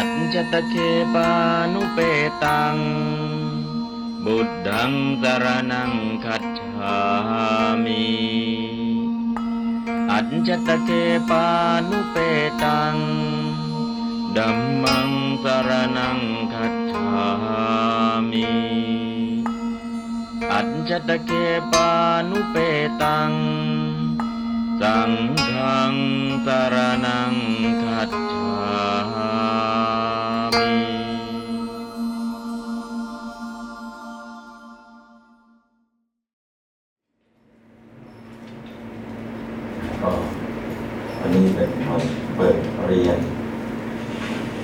อัจจตเคปานุเปตังบุตถังสรณังคัจฉามิอัจจตเคปานุเปตังธัมมังสรณังคัจฉามิอัจจตเคปานุเปตังสังฆังสรณังคัจฉามิก็วันนี้เป็นวันเปิดเรียน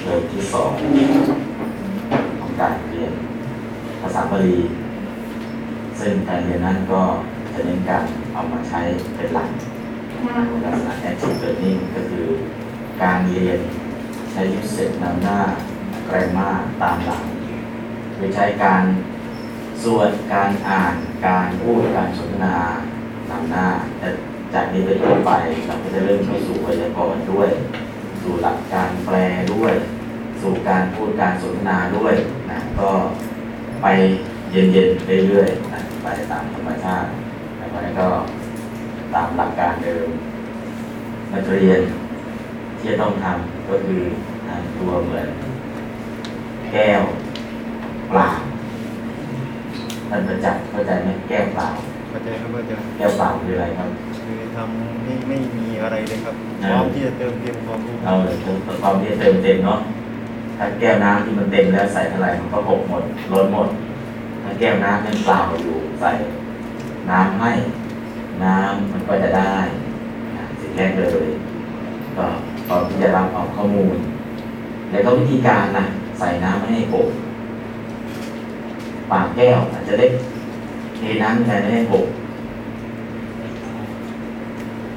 เทอมที่สองของการเรียนภาษาบาลีซึ่งการเรียนนั้นก็จะเน้นการเอามาใช้เป็นหลักลักษณะ active learning ก็คือการเรียนใช้ usage นำหน้า grammar ตามหลักโดยใช้การสวดการอ่านการพูดการสนทนานำหน้าแต่จากนี้ไปต่อไปเราก็จะเริ่มเข้าสู่ไวยากรณ์ด้วยสู่หลักการแปลด้วยสู่การพูดการสนทนาด้วยนะก็ไปเย็นๆเรื่อยๆนะไปตามธรรมชาติแล้วก็ตามหลักการเดิมนักเรียนที่จะต้องทำก็คือตัวเหมือนแก้วเปล่าท่านประจักษ์เข้าใจไหมแก้วเปล่าเข้าใจครับอาจารย์แก้วเปล่าคืออะไรครับคือทำไม่มีอะไรเลยครับพร้อมที่จะเติมเต็มความรู้เราพร้อมที่จะเติมเต็มเนาะถ้าแก้วน้ำที่มันเต็มแล้วใส่อะไรมันก็หกหมดล้นหมดถ้าแก้วน้ำมันเปล่าอยู่ใส่น้ำให้น้ำมันก็จะได้สิ่งแรกเลยก็ตอนที่จะรับเอาข้อมูลแล้วก็วิธีการนะใส่น้ำไม่ให้โกะปากแก้วอาจจะได้เทน้ำยังไงไม่ให้โกะ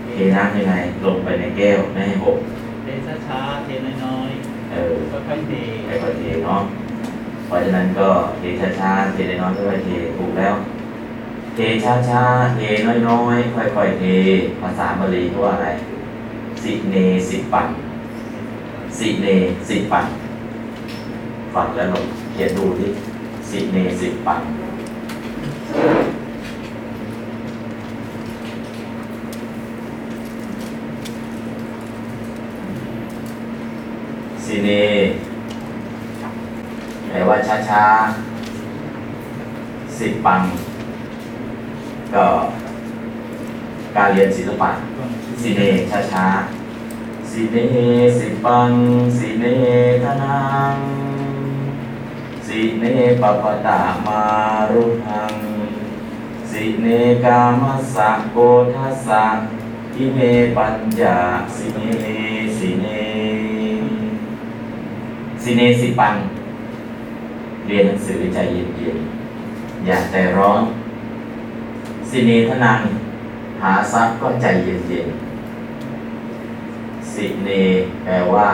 เทน้ำยังไงลงไปในแก้วไม่ให้โกะเทช้าๆเทน้อยๆค่อยๆเทค่อยๆเทเนาะเพราะฉะนั้นก็เทช้าๆเทน้อยๆค่อยๆเทถูกแล้วเทช้าๆเทน้อยๆค่อยๆเทภาษาบาลีเขาว่าอะไรสิเนสิปันสิเนสิปันฟังแล้วลองเขียนดูที่สิเนสิปันสิเนแปลว่าช้าๆสิปันก็การเรียนศิลปะสิเนช้าๆสิเนสิปังสิเนธนังสิเนปปตามารุหังสิเนกามัสสะโกทัสสะทิเนปัญญาสิเนสิปังเรียนหนังสือใจเย็นๆอย่าใจร้อนสิเนธนังหาทรัพย์ก็ใจเย็นๆสิเนแปลว่า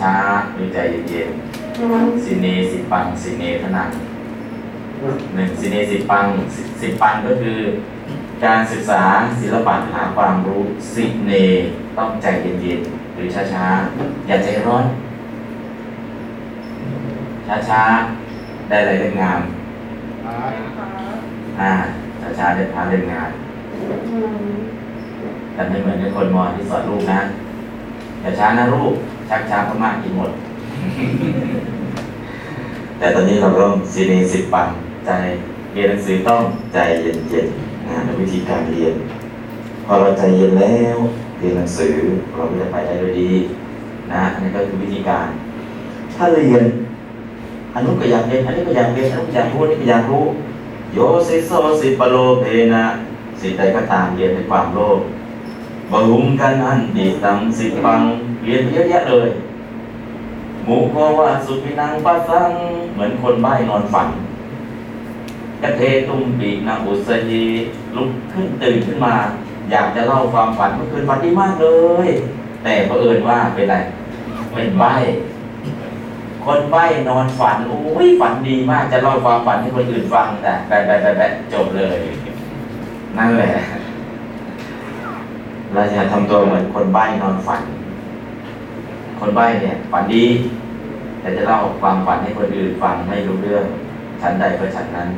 ช้าๆหรือใจเย็นๆสิเนสิปังสิเนธนังหนึ่งสิเนสิปังสิปังก็คือการศึกษาศิลปะหาความรู้สิเนต้องใจเย็นๆหรือช้าๆอย่าใจร้อนช้าๆได้อะไรได้งามช้าๆได้พาเล่นงานแต่ไม่เหมือนกับคนมอญที่สอนลูกนะแต่ช้านะลูกชักช้าก็มากกินหมด แต่ตอนนี้เราเริ่มซีนีสิบปังใจเรียนหนังสือต้องใจเย็นๆนะวิธีการเรียนพอเราใจเย็นแล้วเรียนหนังสือเราก็จะไปได้ด้วยดีนะอันนี้ก็คือวิธีการถ้าเรียนอันนู้นก็อยากเรียนอันนี้ก็อยากเรียนอันนู้นอยากรู้นี่ก็อยากรู้โยสิโสสิปโลเพนะสิใดก็ตามเรียนในความโลภบะหุมกันอันติตังสิปังเรียนเยอะแยะเลยมุโกวะสุปินังปัสสังเหมือนคนใบ้นอนฝันกะเทตุมปีนาอุสยีลุกขึ้นตื่นขึ้นมาอยากจะเล่าความฝันเมื่อคืนฝันดีมากเลยแต่เผอิญว่าเป็นไรเป็นใบ้คนใบ้นอนฝันโอ้ยฝันดีมากจะเล่าความฝันให้คนอื่นฟังแต่แบบจบเลยนั่นแหละเราจะทำตัวเหมือนคนใบ้นอนฝันคนใบ้เนี่ยฝันดีแต่ แต่จะเล่าความฝันให้คนอื่นฟังไม่รู้เรื่องฉันใดก็ฉันนั้น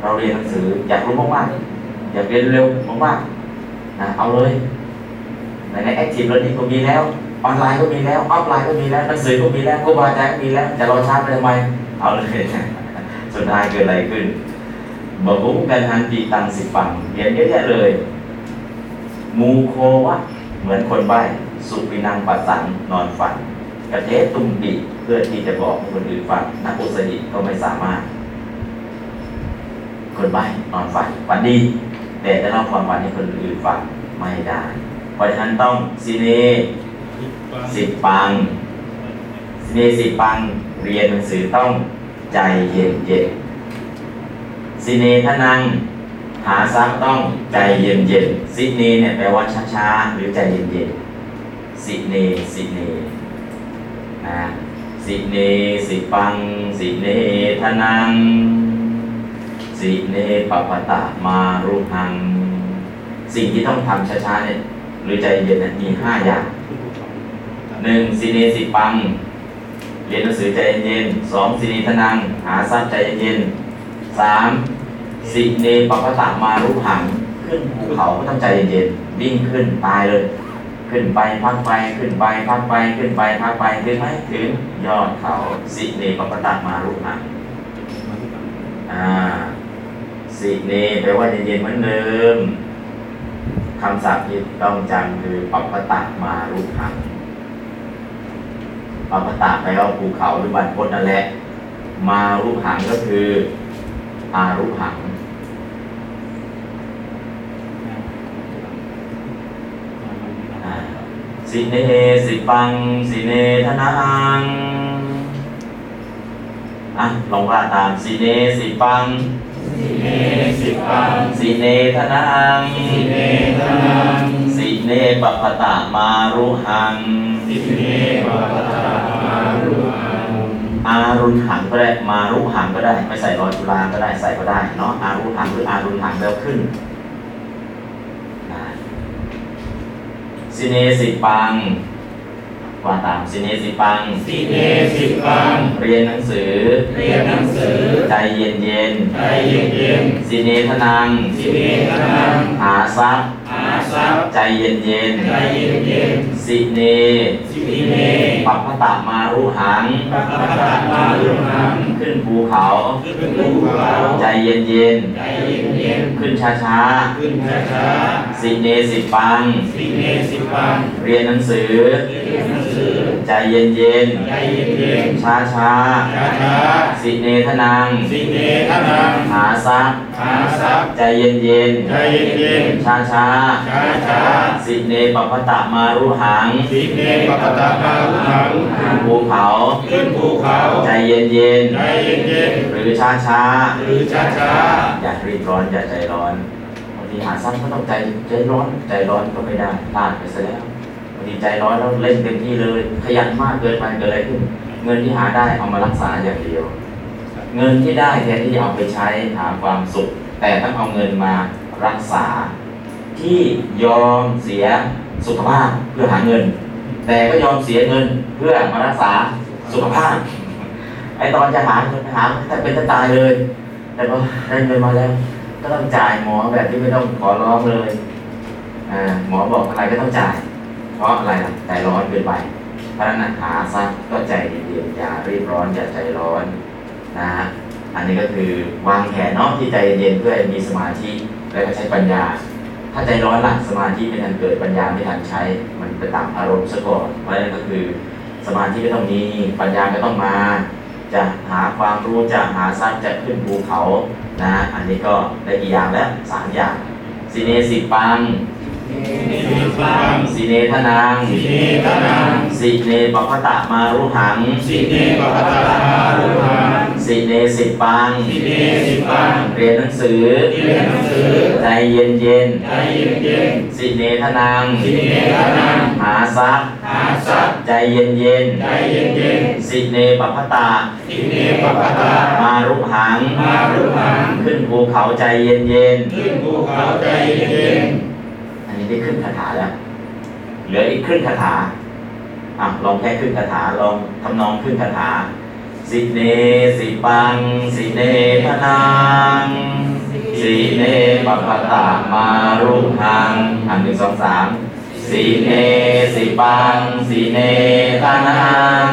เราเรียนหนังสืออยากรู้มากๆอยากเรียนเร็วมากๆนะเอาเลยในแอคทีฟเรียนนี่ก็มีแล้วออนไลน์ก็มีแล้วออฟไลน์ก็มีแล้วหนังสือก็มีแล้วครูบาอาจารย์ก็มีแล้วจะรอช้าไปทำไมเอาเลยสุดท้ายเกิดอะไรขึ้นบอกว่าการงานดีตังสิบปังเรียนเยอะแยะเลยมูโควะเหมือนคนใบ้สุปินังปัสสังนอนฝันกระเทตุ่มบิเพื่อที่จะบอกให้คนอื่นฟังนักอุศนิก็ไม่สามารถคนใบ้นอนฝันฝันดีแต่จะเล่าความฝันให้คนอื่นฟังไม่ได้เพราะฉะนั้นต้องสิเนสิบปังสิเนสิบปังเรียนหนังสือต้องใจเย็นเย็นสิเนทนังหาทรัพย์ต้องใจเย็นเย็นสิเนเนี่ยแปลว่าช้าๆหรือใจเย็นเย็นสิเนสิเนนะสิเนสิปังสิเนทนังสิเนปปตะมารุหังสิ่งที่ต้องทำช้าๆเนี่ยหรือใจเย็นมี5อย่าง1สิเนสิปังเรียนหนังสือใจเย็น2สิเนทนังหาทรัพย์ใจเย็น3สิเนปปตะมารุหังขึ้นภูเขาก็ต้องใจเย็นวิ่งขึ้นตายเลยขึ้นไปพักไปขึ้นไปพักไปขึ้นไปพักไปถึงไหมถึงยอดเขาสิเนปปตะมารุหังสิเนแปลว่าเย็นๆเหมือนเดิมคำศัพท์ที่ต้องจำคือปปตะมารุหังปปตะแปลว่าภูเขาหรือบรรพตนั่นแหละมารุหังก็คืออารุหังสิเนสิปังสิเนทนังลองว่าตามสิเนสิปังสิเนสิปังสิเนทนังสิเนทนังสิเนปปตะมารุหังสิเนปปตะมารุหังอารุหังก็ได้มารุหังก็ได้ไม่ใส่รอจุฬาก็ได้ใส่ก็ได้เนาะอารุหังหรืออารุหังแล้วขึ้นสิเนสิปังว่าตามสิเนสิปังสิเนสิปังเรียนหนังสือเรียนหนังสือใจเย็นเย็นใจเย็นเย็นสิเนทนังสิเนทนังหาทรัพย์หาทรัพย์ใจเย็นเย็นใจเย็นเย็นสิเนสิเนปัปปตะมารุหังปัปปตะมารุหังขึ้นภูเขาขึ้นภูเขาใจเย็นเย็นใจเย็นเย็นขึ้นช้าช้าขึ้นช้าช้าสิเนสิปังสิเนสิปังเรียนหนังสือใจเย็นเย็นช้าช้าสิเนทนังหาทรัพย์ใจเย็นเย็นช้าช้าสิเนปปตะมารุหังขึ้นภูเขาใจเย็นเย็นหรือช้าช้าอย่ารีบร้อนอย่าใจร้อนบางทีหาทรัพย์ก็ต้องใจร้อนใจร้อนก็ไม่ได้พลาดไปซะแล้วดีใจน้อยแล้วเล่นเต็มที่เลยขยันมากเกินไปเกิดอะไรขึ้นเงินที่หาได้เอามารักษาอย่างเดียวเงินที่ได้แทนที่จะเอาไปใช้หาความสุขแต่ต้องเอาเงินมารักษาที่ยอมเสียสุขภาพเพื่อหาเงินแต่ก็ยอมเสียเงินเพื่อมารักษาสุขภาพไอตอนจะหาเงินหาแต่เป็นจะตายเลยแต่พอได้เงินมาแล้วก็ต้องจ่ายหมอแบบที่ไม่ต้องขอร้องเลยหมอบอกอะไรก็ต้องจ่ายเพราะอะไรใจร้อนเกินไปพระนักหาทรัพย์ก็ใจเย็นๆอย่ารีบร้อนอย่าใจร้อนนะฮะอันนี้ก็คือวางแผนเนาะที่ใจเย็นเพื่อมีสมาธิและก็ใช้ปัญญาถ้าใจร้อนหลังสมาธิไม่ทันเกิดปัญญาไม่ทันใช้มันไปตามอารมณ์ซะก่อนเพราะนั่นก็คือสมาธิก็ต้องมีปัญญาก็ต้องมาจะหาความรู้จะหาทรัพย์จะขึ้นภูเขานะอันนี้ก็ได้กี่อย่างแล้ว3อย่างสิเนสิปังสิเนทนังสิเนปปตะมารุหังสิเนปปตะมารุหังสิเนสิปังเรียนหนังสือใจเย็นเย็นสิเนทนังหาทรัพย์ใจเย็นเย็นสิเนปปตะมารุหังขึ้นภูเขาใจเย็นเย็นได้ครึ่งคาถาแล้วเหลืออีกครึ่งคาถา ลองแค่ขึ้นคาถาลองทำนองขึ้นคาถาสิเนสิปังสิเนทนังสิเนปะปะตามารุทังอันหนึ่งสองสามสิเนสิปังสิเนทนัง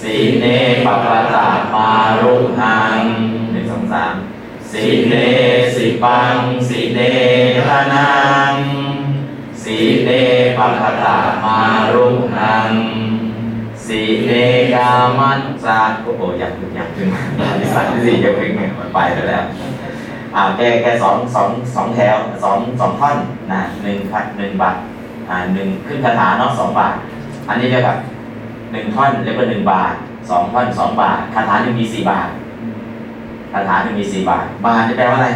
สิเนปะปะตามารุทังหนึ่งสองสามสิเนสิปังสิเนทนังสิเนปะปะตามารุทังสีเนกามันสาโอ้โหอยากขึ้นมาดิสันสี่อยากขึ้นมาไปแล้วแกสองแถวสองท่อนนะ1 บาท1ขึ้นคาถาเนาะ2 บาทอันนี้เรียกแบบ1 ท่อนเรียกว่า1 บาท2 ท่อน2 บาทคาถา1มี4 บาทคาถา1มี4 บาทบาทนี่แปลว่าอะไร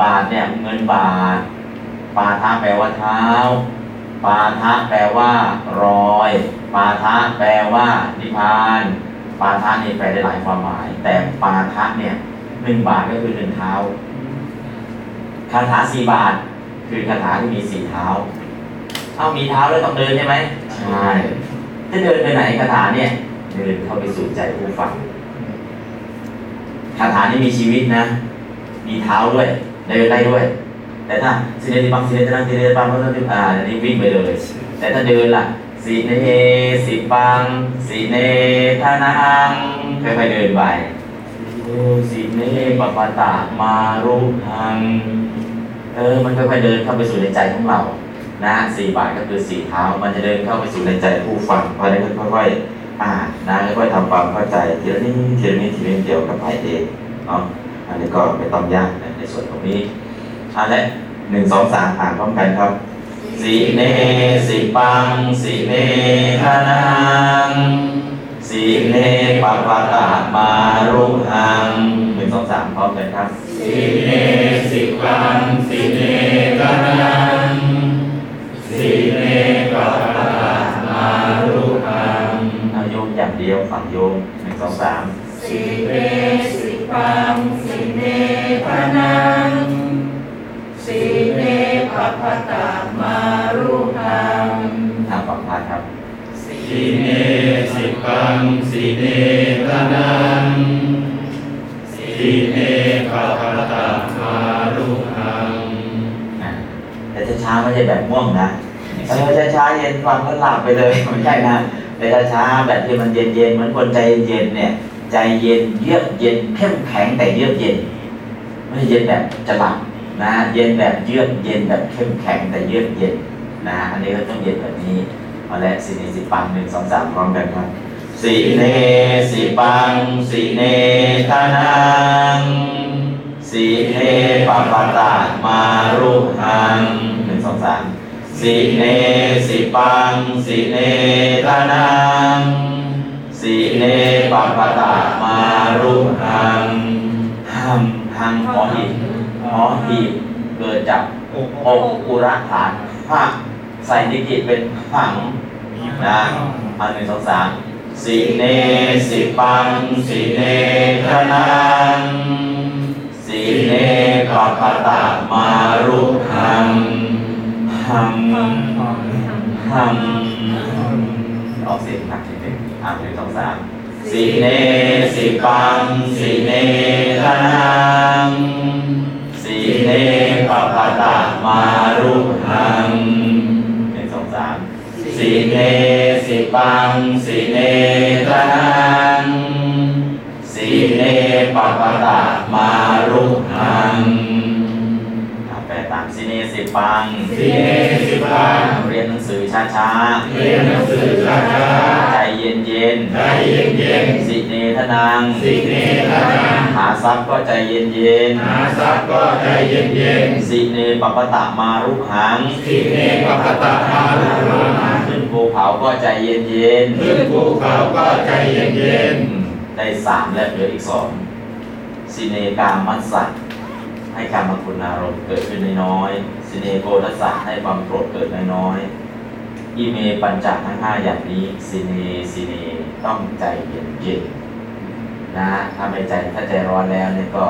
บาทเนี่ยเงินบาทปาทะแปลว่าเท้าปาทะแปลว่ารอยปาทะแปลว่านิพพานปาทะนี่แปลได้หลายความหมายแต่ปาทะเนี่ย1 บาทก็คือ1 เท้าคาถา4 บาทคือคาถาที่มี4 เท้าถ้ามีเท้าแล้วต้องเดินใช่ไหมใช่จะเดินไปไหนคาถาเนี่ยเดินเข้าไปสู่ใจผู้ฟังคาถานี่มีชีวิตนะมีเท้าด้วยเดินได้ด้วยแต่ถ้าสิเนติปังสิเนตินังสิเนติปังก็ต้องนี่วิ่งไปเลยแต่ถ้าเดินล่ะสิเนสิปังสิเนทานังค่อยๆเดินไปสิเนปปตามารุหังมันค่อยๆเดินเข้าไปสู่ในใจของเรานะ4 บาทก็คือ4 เท้ามันจะเดินเข้าไปสู่ในใจผู้ฟังค่อยๆค่อยๆทำความเข้าใจทีละนิดทีละนิดทีละนิดเดียวกับไปเองเนาะอันนี้ก็ไม่ต้องยากในส่วนตรงนี้และ1 2 3อ่านพร้อมกันครับสีเนสิปังสีเนทานังสีเนปะปะตามารุหัง1 2 3พร้อมกันครับสีเนสิปังสีเนทานังสีเนปะปะตามารุหังโยมอย่างเดียวฝั่งโยม1 2 3สีเนสิปังสีเนทานังสีเนปะปะตามารุหังต่อไปครับสีเนสิปังสีเนทานังสีเนปะปะตามารุหังแต่ช้าๆไม่ใช่แบบง่วงนะแต่ช้าๆเย็นฟังก็หลับไปเลยไม่ใช่นะแต่ช้าๆแบบที่มันเย็นๆเหมือนคนใจเย็นเนี่ยใจเย็นเยือกเย็นเข้มแข็งแต่เยือกเย็นไม่เย็นแบบจะหลับนะเย็นแบบเยือกเย็นแบบเข้มแข็งแต่เยือกเย็นนะอันนี้ก็ต้องเย็นแบบนี้เอาละสีเนสิปัง1 2 3พร้อมกันครับสีเนสิปังสีเนทานังสีเนปะปะตามารุหัง1 2 3สีเนสิปังสีเนทานังสีเนปะปะตามารุหังหังขออีกหอหีบเกิดจากอกอุระฐานผ้าใส่นิกิตเป็นผังนะ1 2 3สีเนสิปังสีเนทานังสีเนปะปะตามารุหังหังออกเสียงหนักนิดนึง1 2 3สีเนสิปังสีเนทานังสีเนปะปะตามารุหัง1 2 3สีเนสิปังสีเนทานังสีเนปะปะตามารุหังแปลตามสีเนสิปังสีเนสิปังเรียนหนังสือช้าๆเรียนหนังสือช้าๆใจเย็นใจเย็นสีเนทานังสีเนทานังหาทรัพย์ก็ใจเย็นหาทรัพย์ก็ใจเย็นสีเนปะปะตามารุหังสีเนปะปะตามารุหังขึ้นภูเขาก็ใจเย็นขึ้นภูเขาก็ใจเย็นได้3และเหลืออีก2สีเนกามัสสะให้กามคุณอารมณ์เกิดขึ้นน้อยๆสีเนโกนัสสะให้ความโกรธเกิดน้อยๆอิเมปัญจทั้ง5อย่างนี้สีเนต้องใจเย็นนะถ้าไม่ใจถ้าใจร้อนแล้วเนี่ยก็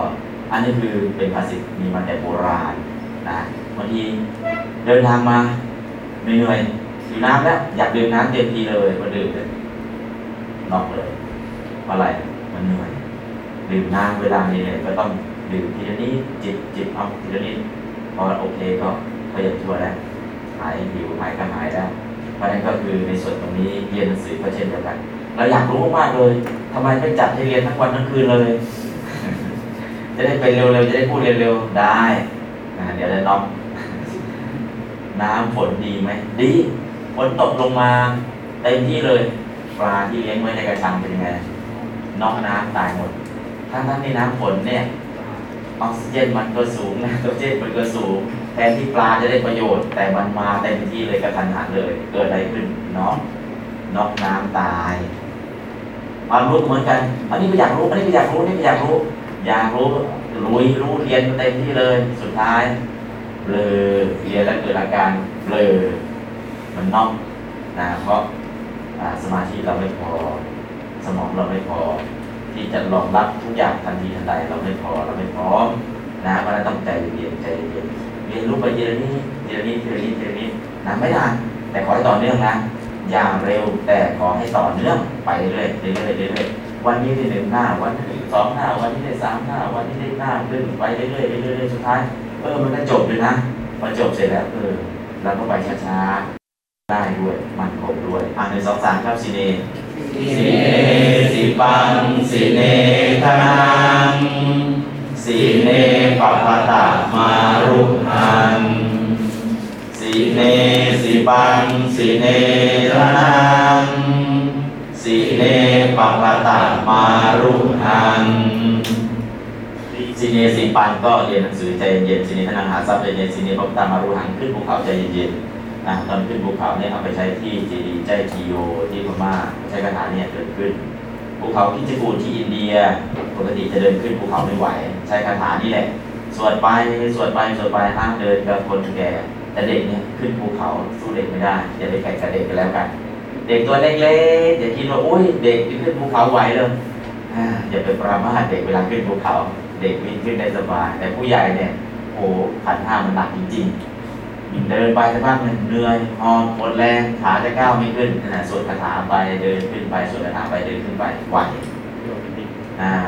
อันนี้คือเป็นภาษิตมีมาแต่โบราณนะบางทีเดินทางมา เหนื่อยหิวน้ำแล้วอยากดื่มน้ำเต็มทีเลยมาดื่มเลยนอกเลยอะไรมันเหนื่อยดื่มน้ำเวลาเหนื่อยก็ต้องดื่มทีละนิดจิบเอาทีละนิดพอโอเคก็พยายามช่วยแล้วหายหิวหายกระหายแล้วเพราะนั่นก็คือในส่วนตรงนี้เรียนหนังสือก็เช่นเดียวกันเราอยากรู้มากเลยทำไมไม่จัดให้เรียนทั้งวันทั้งคืนเลยจะได้ไปเร็วๆจะได้พูดเร็วๆได้เดี๋ยวจะน้องน้ำฝนดีไหมดีฝนตกลงมาเต็มที่เลยปลาที่เลี้ยงไว้ในกระชังเป็นยังไงนอกน้ำตายหมดทั้งในน้ำฝนเนี่ยออกซิเจนมันก็สูงนะออกซิเจนมันก็สูงแทนที่ปลาจะได้ประโยชน์แต่มันมาเต็มที่เลยกระทันหันเลยเกิดอะไรขึ้นนอกน้ำตายความรู้เหมือนกันอันนี้ก็อยากรู้อันนี้ก็อยากรู้นี่ก็อยากรู้รู้เรียนเต็มที่เลยสุดท้ายเบลอเรียนแล้วเกิดอาการเบลอมันนอกนะเพราะสมาธิเราไม่พอสมองเราไม่พอที่จะรองรับทุกอย่างทันทีทันใดเราไม่พอเราไม่พร้อมนะเพราะนั้นต้องใจเย็นเรียนรู้ไปเย็นนี้นะไม่นานแต่ขอให้ต่อเนื่องนะอย่างเร็วแต่ขอให้ต่อเนื่องไปเรื่อยวันนี้ได้1หน้าวันนี้ได้2หน้าวันนี้ได้3หน้าวันนี้ได้หน้าขึ้นไปเรื่อยสุดท้ายมันก็จบเลยนะพอจบเสร็จแล้วเราก็ไปช้าๆได้ด้วยมันครบด้วย1 2 3ครับสิเนสิปังสิเนธนังสิเนปัปปะตะมารุหังสิเนสิปังสิเนธนังสิเนปัปปะตะมารุหังสิเนสิปังก็เรียนหนังสือใจเย็นสิเนธนังหาทรัพย์ใจเย็นสิเนปัปปะตะมารุหังขึ้นภูเขาใจเย็นตอนขึ้นภูเขาเนี่ยเอาไปใช้ที่จีดีใจจีโยที่พม่าใช้คาถาเนี่ยเดินขึ้นภูเขาคิจกูฏที่อินเดียปกติจะเดินขึ้นภูเขาไม่ไหวใช้คาถานี่แหละสวดไปห้ามเดินกับคนแก่แต่เด็กเนี่ยขึ้นภูเขาสู้เด็กไม่ได้อย่าไปแข่งกับเด็กกันแล้วกันเด็กตัวเล็กๆอย่าคิดว่าอุ้ยเด็กจะขึ้นภูเขาไหวเลยอย่าไปประมาทเด็กเวลาขึ้นภูเขาเด็กวิ่งขึ้นได้สบายแต่ผู้ใหญ่เนี่ยโอ้ขันห้ามันหนักจริงๆเดินไปสักพักหนึ่งเหนื่อยหอบหมดแรงขาจะก้าวไม่ขึ้นสวดคาถาไปเดินขึ้นไปสวดคาถาไปเดินขึ้นไปไหว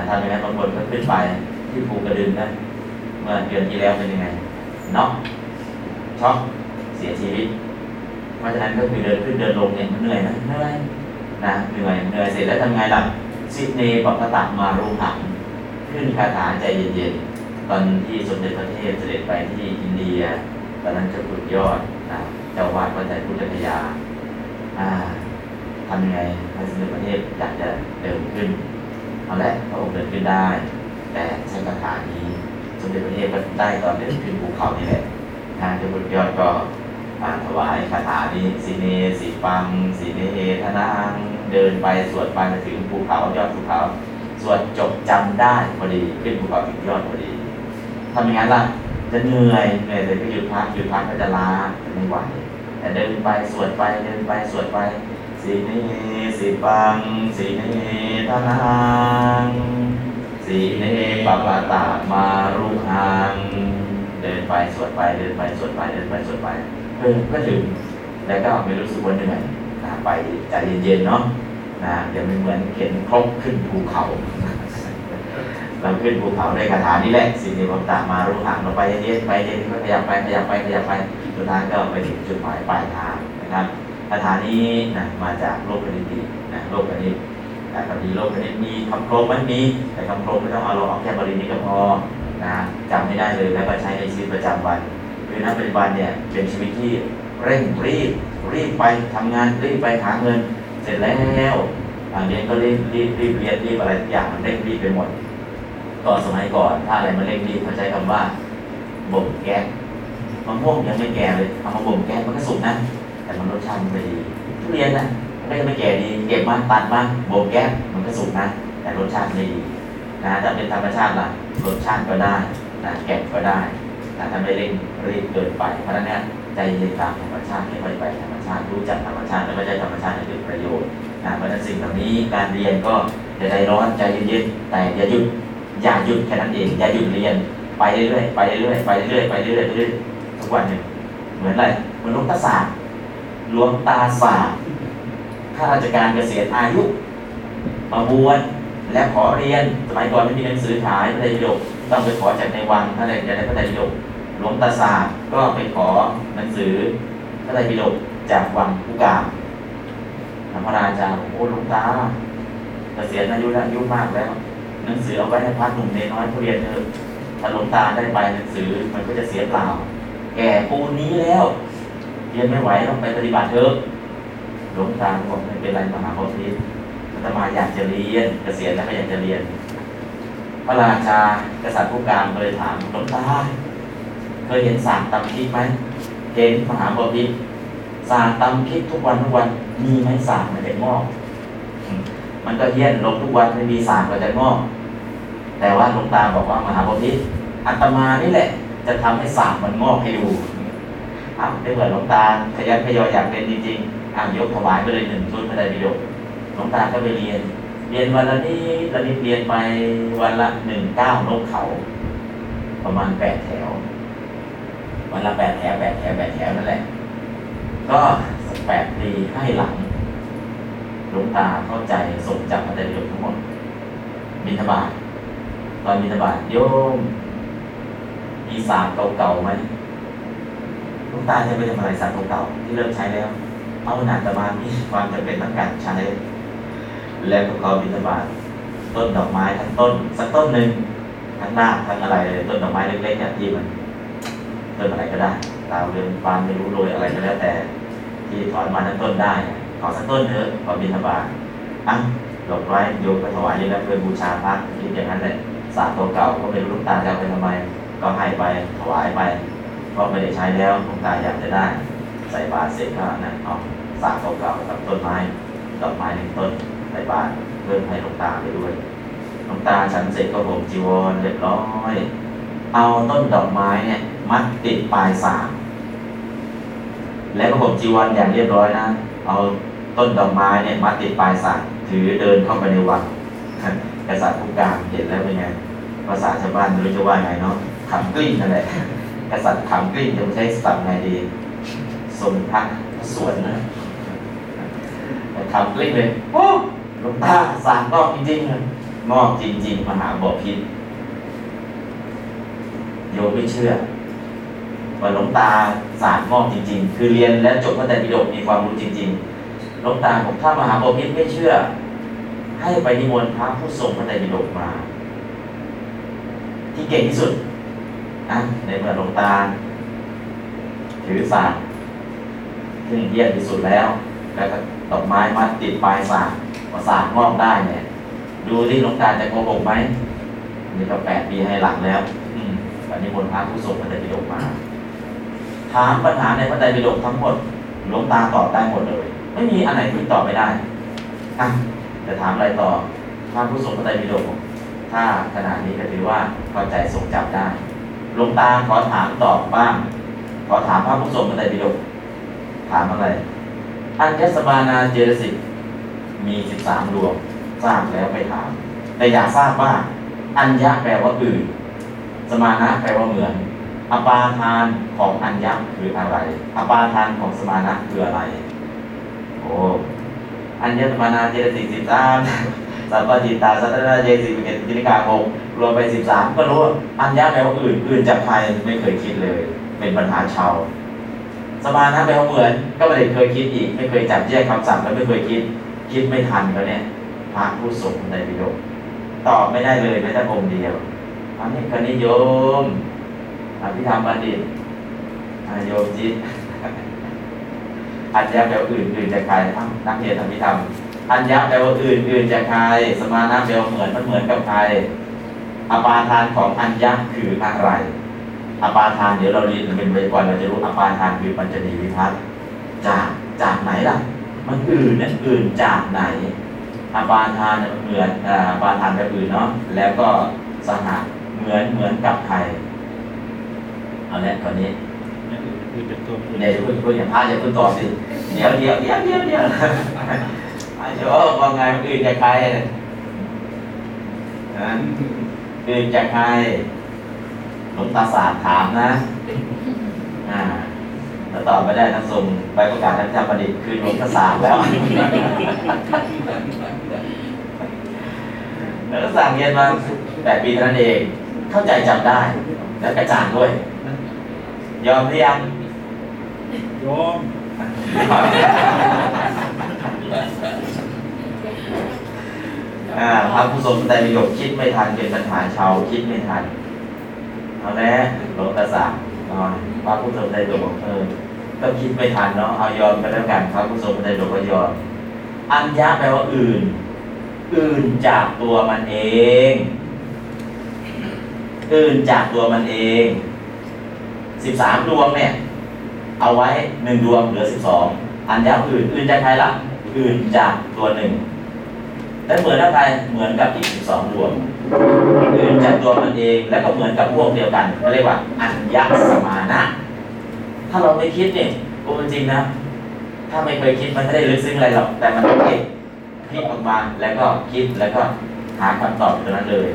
ทำยังไงบางคนก็ขึ้นไปที่ภูกระดึงนะเมื่อเดือนที่แล้วเป็นยังไงน็อกช็อกเสียชีวิตเพราะฉะนั้นก็คือเดินขึ้นเดินลงเนี่ยมันเหนื่อยนะเหนื่อยเสร็จแล้วทำไงล่ะสิเนปัปปะตะมารุหังขึ้นคาถาใจเย็นๆตอนที่สมเด็จพระเทพเสด็จไปที่อินเดียตอนนั้นจะขุดยอดนะเจ้าวาดวัดใจพุทธคยาทำยังไงให้สมเด็จพระเทพอยากจะเดินขึ้นเอาแหละพระองค์เดินขึ้นได้แต่ใช้คาถานี้สมเด็จพระเทพได้ตอนเดินขึ้นภูเขานี่แหละทางจะขุดยอดก็ถวายคาถานี้สิเนสิปังสิเนธนังเดินไปสวดไปมาถึงภูเขายอดภูเขาสวดจบจำได้พอดีขึ้นภูเขาถึงยอดพอดีทำยังไงล่ะจะเหนื่อยเลยก็หยุดพักก็จะล้าไม่ไหวแต่เดินไปสวดไปสิเนสิปังสิเนธนังสิเนปัปปะตะมารุหังเดินไปสวดไปก็ถึงแล้วก็ไม่รู้สึกว่าเหนื่อยไปใจเย็นๆเนาะเดี๋ยวไม่เหมือนเข็นครกขึ้นภูเขาเราขึ้นภูเขาด้วยคาถานี้แหละสิเนปัปปะตะมารุหังเราไปเย็นก็ขยับไปสุดท้ายก็ไปถึงจุดหมายปลายทางนะครับคาถานี้นะมาจากโลกคณิตนะโลกคณิตแต่คำนี้โลกคณิตมีคำโครงมันมีแต่คำโครงไม่ต้องเอาแค่บรินี้ก็พอนะจำไม่ได้เลยแล้วก็ใช้ในชีวิตประจำวันคือณปัจจุบันเนี่ยเป็นชีวิตที่เร่งรีบไปทำงานรีบไปหาเงินเสร็จแล้วเรียนก็รีบเรียนรีบอะไรทุกอย่างมันเร่งรีบไปหมดก็สมัยก่อนถ้าอะไรมาเร่งรีบเขาใช้คำว่าบ่มแก๊สมะม่วงยังไม่แก่เลยเอามาบ่มแก๊สมันก็สุกนะแต่มันรสชาติมันไม่ดีทุเรียนนะไม่แก่ดีเก็บมาตัดมาบ่มแก๊สมันก็สุกนะแต่รสชาติไม่ดีนะถ้าเป็นธรรมชาติล่ะรสชาติก็ได้นะแก่ก็ได้นะถ้าไม่เร่งรีบเกินไปเพราะฉะนั้นใจเย็นตามธรรมชาติให้ไปธรรมชาติรู้จักธรรมชาติแล้วก็ใช้ธรรมชาติให้เป็นประโยชน์นะเพราะฉะนั้นสิ่งเหล่านี้การเรียนก็อย่าใจร้อนใจเย็นๆแต่อย่าหยุดแค่นั้นเองอย่าหยุดเรียนไปเรื่อยๆทุกวันหนึ่งเหมือนอะไรเหมือนนกกระสาบ หลวงตาสาข้าราชการเกษียณอายุมาบวชและขอเรียนสมัยก่อนไม่มีหนังสือขายพระไตรปิฎกต้องไปขอจากในวังพระไตรจะได้พระไตรปิฎกหลวงตาสาก็ไปขอหนังสือพระไตรปิฎกจากวังผู้กาพระราชาโอ้หลวงตาเกษียณอายุแล้วอายุมากแล้วหนังสือเอาไว้ให้พระหนุ่มเนน้อยผู้เรียนเถอะถ้าหลวงตาได้ไปหนังสือมันก็จะเสียเปล่าแก่ปูนนี้แล้วเรียนไม่ไหวต้องไปปฏิบัติเถอะหลวงตาบอกไม่เป็นไรมหาโพธิอาตมาอยากจะเรียนเกษียณแล้วก็อยากจะเรียนพระราชากษัตริย์ผู้กลางเลยถามหลวงตาเคยเห็นสารตำคิดไหมเห็นมหาโพธิสารตำคิดทุกวันมีไหมสารมันจะงอกมันก็เยี่ยนลงทุกวันไม่มีสารก็จะงอกแต่ว่าหลวงตาบอกว่ามหาโพธิอาตมานี่แหละจะทำให้สารมันงอกให้ดูได้เหมือนหลวงตาขยันขยออยากเป็นจริงๆยกถวายไปเลย1 ชุดพระไตรปิฎกหลวงตาก็ไปเรียนวันละนิดละนิดเรียนไปวันละ19นกเขาประมาณ8แถววันละ8แถวนั่นแหละก็8 ปีให้หลังหลวงตาเข้าใจสมจับพระไตรปิฎกทั้งหมดบิณฑบาตตอนบิณฑบาตโยมมีสารเก่าๆไหมหลวงตาจะไปทำอะไรสารเก่าๆที่เริ่มใช้แล้วเอาหนักตะมามีความจำเป็นต้องการใช้แล้วก็ขอบิณฑบาตต้นดอกไม้ทั้งต้นสักต้นหนึ่งทั้งหน้าทั้งอะไรเลยต้นดอกไม้เล็กๆอย่างที่มันต้นอะไรก็ได้ดาวเรืองบานไม่รู้โรยอะไรก็แล้วแต่ที่ถอนมาทั้งต้นได้ขอสักต้นเถอะขอบิณฑบาตหลบไว้โยมก็ถวายนี่แล้วเพื่อบูชาพระคิดอย่างนั้นเลยสารเก่าๆก็ไม่รู้หลวงตาจะเอาไปทำไมก็ให้ไปถวายไปก็ไม่ได้ใช้แล้วหลวงตาอยากจะได้ใส่บาตรเสร็จก็นั่นเอาสารเก่าๆกับต้นไม้ดอกไม้1 ต้นใส่บาตรเพิ่มให้หลวงตาไปด้วยหลวงตาฉันเสร็จก็ห่มจีวรเรียบร้อยเอาต้นดอกไม้เนี่ยมัดติดปลายสารแล้วก็ห่มจีวรอย่างเรียบร้อยนะเอาต้นดอกไม้เนี่ยมัดติดปลายสารถือเดินเข้าไปในวังกษัตริย์ผู้กลางเห็นแล้วเป็นไงภาษาชาวบ้านไม่รู้จะว่าไงเนาะขำกลิ้งนั่นแหละกษัตริย์ขำกลิ้งจะใช้ศัพท์ไงดีสมทักสวนนะขำกลิ้งเลยโอ้หลวงตาสารงอกจริงๆงอกจริงๆมหาบพิตรโยมไม่เชื่อว่าหลวงตาสารงอกจริงๆคือเรียนแล้วจบพระไตรปิฎกมีความรู้จริงๆหลวงตาบอกถ้ามหาบพิตรไม่เชื่อให้ไปนิมนต์พระผู้ทรงพระไตรปิฎกมาที่เก่งที่สุดในเมื่อหลวงตาถือสารที่เยี่ยมที่สุดแล้วแล้วก็ดอกไม้มาติดปลายสารว่าสารงอกได้เนี่ยดูที่หลวงตาจะโกหกไหมนี่ก็8 ปีให้หลังแล้ววันนี้บนพระผู้ทรงพระไตรปิฎกมาถามปัญหาในพระไตรปิฎกทั้งหมดหลวงตาตอบได้หมดเลยไม่มีอันไหนที่ตอบไม่ได้จะถามอะไรต่อพระผู้ทรงพระไตรปิฎกถ้าขณะนี้ก็ถือว่าเข้าใจทรงจำได้หลวงตาขอถามตอบบ้างขอถามพระผู้ทรงพระไตรปิฎกถามอะไรอัญญสมานาเจตสิกมี13ดวงทราบแล้วไปถามแต่อยากทราบว่าอัญญะแปลว่าอื่นสมานะแปลว่าเหมือนอปาทานของอัญญะคืออะไรอปาทานของสมานะคืออะไรโอ้อัญญสมานาเจตสิก13สัพพจิตตาสัตตนาเจสิเกตจินิกาโกรวมไป13ก็รู้อัญญะแปลว่าอื่นจากใครไม่เคยคิดเลยเป็นปัญหาชาวสมานะแปลว่าเหมือนก็ไม่ได้เคยคิดอีกไม่เคยจับแยกคำศัพท์แล้วไม่เคยคิดไม่ทันแล้วเนี่ยพระผู้ทรงในวิโยคตอบไม่ได้เลยแม้แต่องค์เดียวอันนี้คณิโยมอภิธรรมบัณฑิตโยมจิตอัญญะแปลว่าอื่นจากใครนักเรียนอภิธรรมอัญญะแปลว่าอื่นจากใครสมานะแปลว่าเหมือนกับใครอปาทานของอัญญะคืออะไรอปาทานเดี๋ยวเราเรียนเป็นไว้ก่อนเราจะรู้อปาทานคือปัญจนีวิภัตติจากไหนล่ะมันอื่นจากไหนอปาทานเหมือนอปาทานแบบอื่นเนาะแล้วก็สหะเหมือนกับใครเอาละตอนนี้เดี๋ยวคุณอย่าพลาดอย่าคุณต่อสิเดี๋ยวโยมว่าไงมันอื่นจากใครอื่นจากใครหลวงตาสาถามนะ ถ้าตอบไม่ได้ทั้งส่งใบประกาศทั้งจำประดิษฐ์คือรวมทั้งสามแล้วแล้วก็สั่งเรียนมา8 ปีเท่านั้นเองเข้าใจจำได้และกระจ่างด้วยยอมหรือยังยอมพระผู้ทรงสติปัญญาคิดไม่ทันเกิดปัญหาชาวคิดไม่ทันเอาแล้วหลงกระสาพระผู้ทรงสติปัญญาบอกต้องคิดไม่ทันเนาะเอายอมไปแล้วกันพระผู้ทรงสติปัญญาก็ยอมอัญญะแปลว่าอื่นจากตัวมันเอง13ดวงเนี่ยเอาไว้1ดวงเหลือ12อัญญะอื่นจากใครล่ะอื่นจากตัวหนึ่งและเหมือนอะไรเหมือนกับอีก12ดวงอื่นจากตัวมันเองและก็เหมือนกับพวกเดียวกันก็เรียกว่าอัญญสมานะถ้าเราไม่คิดเนี่ยก็จริงนะถ้าไม่เคยคิดมันไม่ได้ลึกซึ้งอะไรหรอกแต่มันต้องคิดพิจารณาแล้วก็คิดแล้วก็หาคำตอบตรงนั้นเลย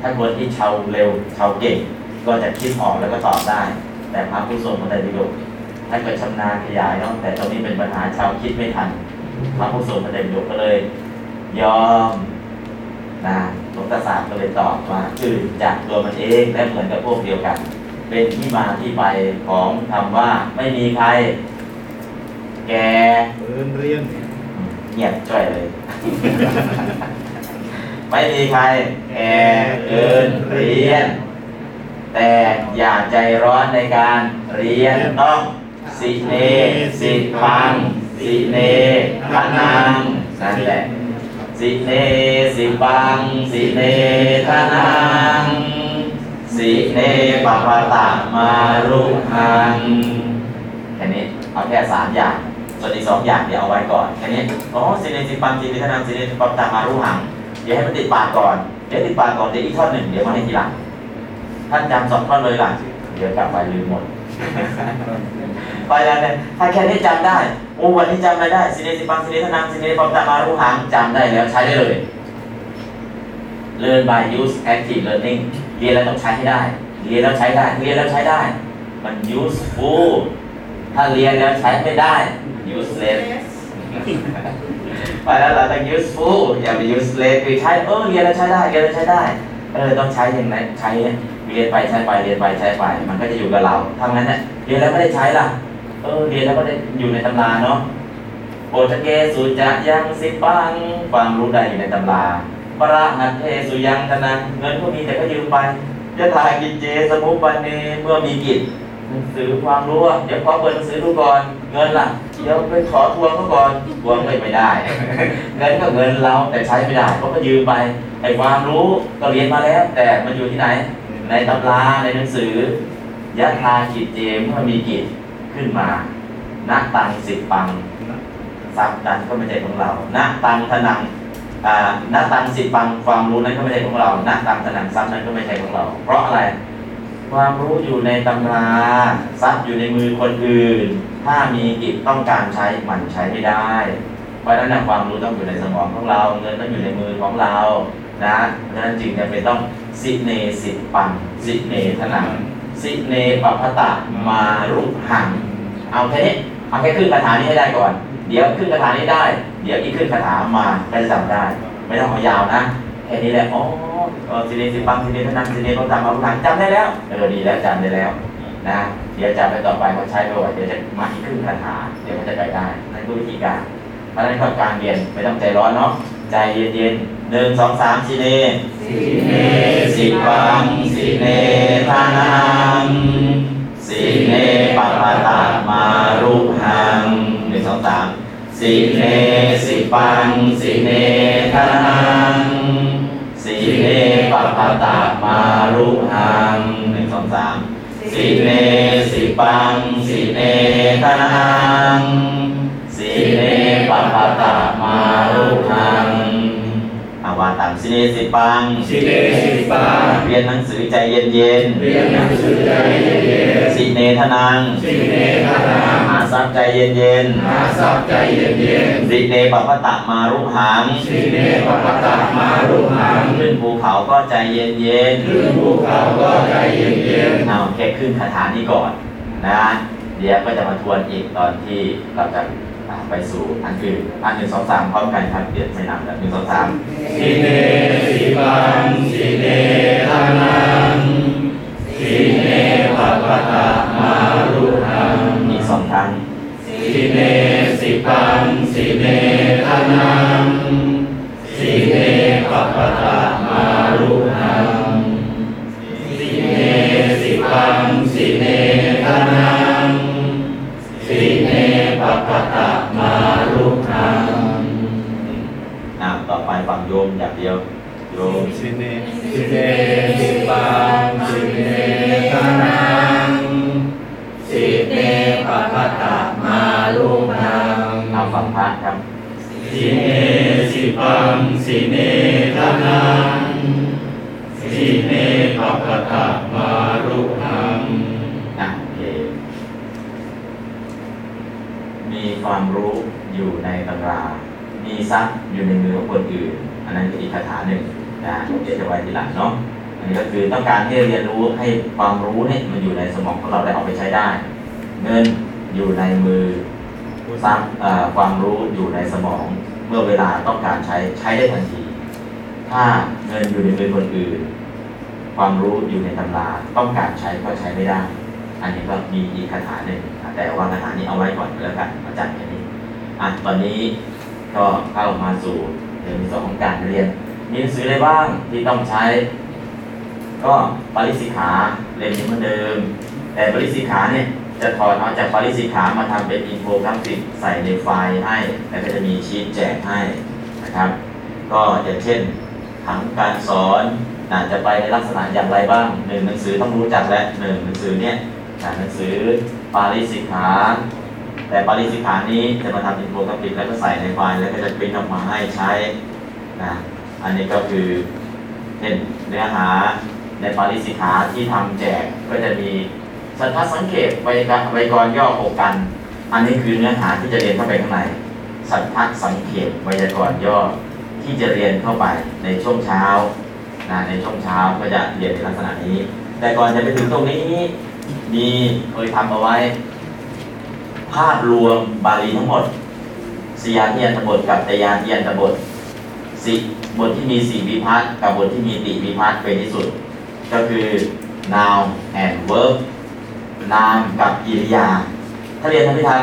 ถ้าคนที่เชาเร็วเชาเก่งก็จะคิดออกแล้วก็ตอบได้แต่พระผู้ทรงสติปัญญาท่านก็ชำนาญขยายเนาะแต่ตอนนี้เป็นปัญหาชาวคิดไม่ทันพระผู้ทรงสติปัญญาก็เลยยอมนะหลวงตาสามก็เลยตอบว่าคือจากตัวมันเองและเหมือนกับพวกเดียวกันเป็นที่มาที่ไปของคำว่าไม่มีใครแกเรียนเงียบจ่อยเลย ไม่มีใครแกเกินเรียนแต่อย่าใจร้อนในการเรียนต้องสิเนสิพังสิเนพนังนั่นแหละสิเนสิปังสิเนทนังสิเนปปะตะมารุหังแค่นี้เอาแค่3อย่างส่วนอีก2อย่างเดี๋ยวเอาไว้ก่อนแค่นี้อ๋อสิเนสิปังสิเนทนังสิเนปปะตะมารุหังเดี๋ยวให้มันติดปากก่อนเดี๋ยวติดปากก่อนเดี๋ยวอีกท่อนหนึ่งเดี๋ยวมาให้ทีหลังท่านจำ2ท่อนเลยหลังเดี๋ยวกลับไปลืมหมดไปแล้วเนี่ยถ้าแค่นี้จำได้โอ้วันนี้จำได้สิเนสิปังสิเนทนังสิเนปปะตะมารุหังจำได้แล้วใช้ได้เลย Learn by use active learning เรียนแล้วต้องใช้ให้ได้เรียนแล้วใช้ได้เรียนแล้วใช้ได้มัน useful ถ้าเรียนแล้วใช้ไม่ได้ useless ไปแล้วเราต้อง useful อย่าไป useless คือใช้เรียนแล้วใช้ได้เรียนแล้วใช้ได้ต้องใช้อย่างไรใช้เรียนไปใช้ไปเรียนไปใช้ไปมันก็จะอยู่กับเราทำงั้นเนี่ยเรียนแล้วไม่ได้ใช้ล่ะเรียนแล้วก็ได้อยู่ในตำราเนาะโอทะเกสุจะยังสิปังความรู้ใดอยู่ในตำราปราหัตเทสุยังธนังเงินก็มีแต่ก็ยืมไปยะถากิจเจสมุปปเนเมื่อมีกิจซื้อความรู้เดี๋ยวขอเปิดซื้อดูก่อนเงินล่ะเดี๋ยวไปขอทวงเขาก่อนทวงไม่ได้เงินก็เงินเราแต่ใช้ไม่ได้เพราะก็ยืมไปไอ้ความรู้ก็เรียนมาแล้วแต่มันอยู่ที่ไหนในตำราในหนังสือยะถากิจเจเมื่อมีกิจขึ้นมานะตังสิปังทรัพย์นั้นก็ไม่ใช่ของเรานะตังธนังนะตังสิปังความรู้นั้นก็ไม่ใช่ของเรานะตังธนังทรัพย์นั้นก็ไม่ใช่ของเราเพราะอะไรความรู้อยู่ในตำราทรัพย์อยู่ในมือคนอื่นถ้ามีกิจต้องการใช้มันใช้ไม่ได้เพราะฉะนั้นความรู้ต้องอยู่ในสมองของเราเงินต้องอยู่ในมือของเรานะเพราะฉะนั้นจึงจะเป็นต้องสิเนสิปังสิเนธนังสิเนปปะตะมารุหังเอาแค่นี้เอาแค่ขึ้นคาถานี้ให้ได้ก่อนเดี๋ยวขึ้นคาถานี้ได้เดี๋ยวอีกขึ้นคาถามาก็จะจำได้ไม่ต้องเอายาวนะแค่นี้แหละอ๋อสิเนสิปังสิเนธนังสิเนปปะตะมารุหังจำได้แล้วดีแล้วจำได้แล้วนะเดี๋ยวจำไปต่อไปเขาใช้บ่อยเดี๋ยวจะมาอีกขึ้นคาถาเดี๋ยวมันจะได้นั่นคือวิธีการเพราะฉะนั้นการเรียนไม่ต้องใจร้อนเนาะใจเย็นๆ1 2 3สิเนสิปังสิเนธนังสิเนปปะตะมารุหัง1 2 3สิเนสิปังสิเนธนังสิเนปปะตะมารุหัง1 2 3สิเนสิปังสิเนธนังสิเนปปะตะมารุหังว่าตามสิเนสิปังสิเนสิปังเรียนหนังสือใจเย็นๆเรียนหนังสือใจเย็นๆสิเนธนังสิเนธนังหาทรัพย์ใจเย็นๆหาทรัพย์ใจเย็นๆสิเนปปะตะมารุหังสิเนปปะตะมารุหังขึ้นภูเขาก็ใจเย็นๆขึ้นภูเขาก็ใจเย็นๆเอาแค่ขึ้นคาถานี้ก่อนนะ เดี๋ยวก็จะมาทวนอีกตอนที่เราจะไปสู่อันอื่น1 2 3พร้อมกันครับเดี๋ยวไปนำแบบ1 2 3สิเนสิปังสิเนธนังสิเนปะปะตะมารุหังมี2ครั้งสิเนสิปังสิเนธนังสิเนปะปะตะมารุหังสิเนสิปังสิเนธนังสิเนปะปะตะมารุหังต่อไปฟังโยมอย่างเดียวโยมสิเนสิเนสิปังสิเนธนังสิเนปะปะตะมารุหังเอาฟังพานครับสิเนสิปังสิเนธนังสิเนปะปะตะมารุหังมีความรู้อยู่ในตำรามีทรัพย์อยู่ในมือของคนอื่นอันนั้นคืออีกคาถาหนึ่งนะเดี๋ยวจะไว้ทีหลังเนาะอันนี้ก็คือต้องการที่จะเรียนรู้ให้ความรู้เนี่ยมันอยู่ในสมองของเราได้เอาไปใช้ได้เงินอยู่ในมือทรัพย์ความรู้อยู่ในสมองเมื่อเวลาต้องการใช้ได้ทันทีถ้าเงินอยู่ในมือคนอื่นความรู้อยู่ในตำราต้องการใช้ก็ใช้ไม่ได้อันนี้ก็มีอีกคาถาหนึ่งแต่ว่าคาถานี้เอาไว้ก่อนแล้วกันมาจัดอย่างนี้ตอนนี้ก็เข้ามาสู่เรื่องที่2ของการเรียนมีหนังสืออะไรบ้างที่ต้องใช้ก็ปาริสิกขาเล่มนี้เหมือนเดิมแต่ปาริสิกขาเนี่ยจะถอดเอาจากปาริสิกขามาทำเป็นอินโฟกราฟิกใส่ในไฟล์ให้แล้วก็จะมีชีทแจกให้นะครับก็อย่างเช่นผังการสอนจะไปในลักษณะอย่างไรบ้าง1หนังสือต้องรู้จักและ1หนังสือเนี่ยหนังสือปาริสิกขาแต่ปาริสิกขานี้จะมาทำอินโฟกราฟิกแล้วก็ใส่ในไฟล์แล้วก็จะปริ้นออกมาให้ใช้นะอันนี้ก็คือเป็นเนื้อหาในปาริสิกขาที่ทำแจกก็จะมีสันทัดสังเขปไวยากรณ์ย่อโคกันอันนี้คือเนื้อหาที่จะเรียนเข้าไปข้างในสันทัดสังเขปไวยากรณ์ย่อที่จะเรียนเข้าไปในช่วงเช้าในช่วงเช้าก็จะเรียนในลักษณะนี้แต่ก่อนจะไปถึงตรงนี้มีเคยทำเอาไว้ภาพรวมบาลีทั้งหมดสียาเทียนตบทกับตยาเทียนตบทสิบทที่มี4วิภัตติกับบทที่มีติวิภัตติเป็นที่สุดก็คือ noun and verb นามกับกิริยาถ้าเรียนธรรมพิธรรม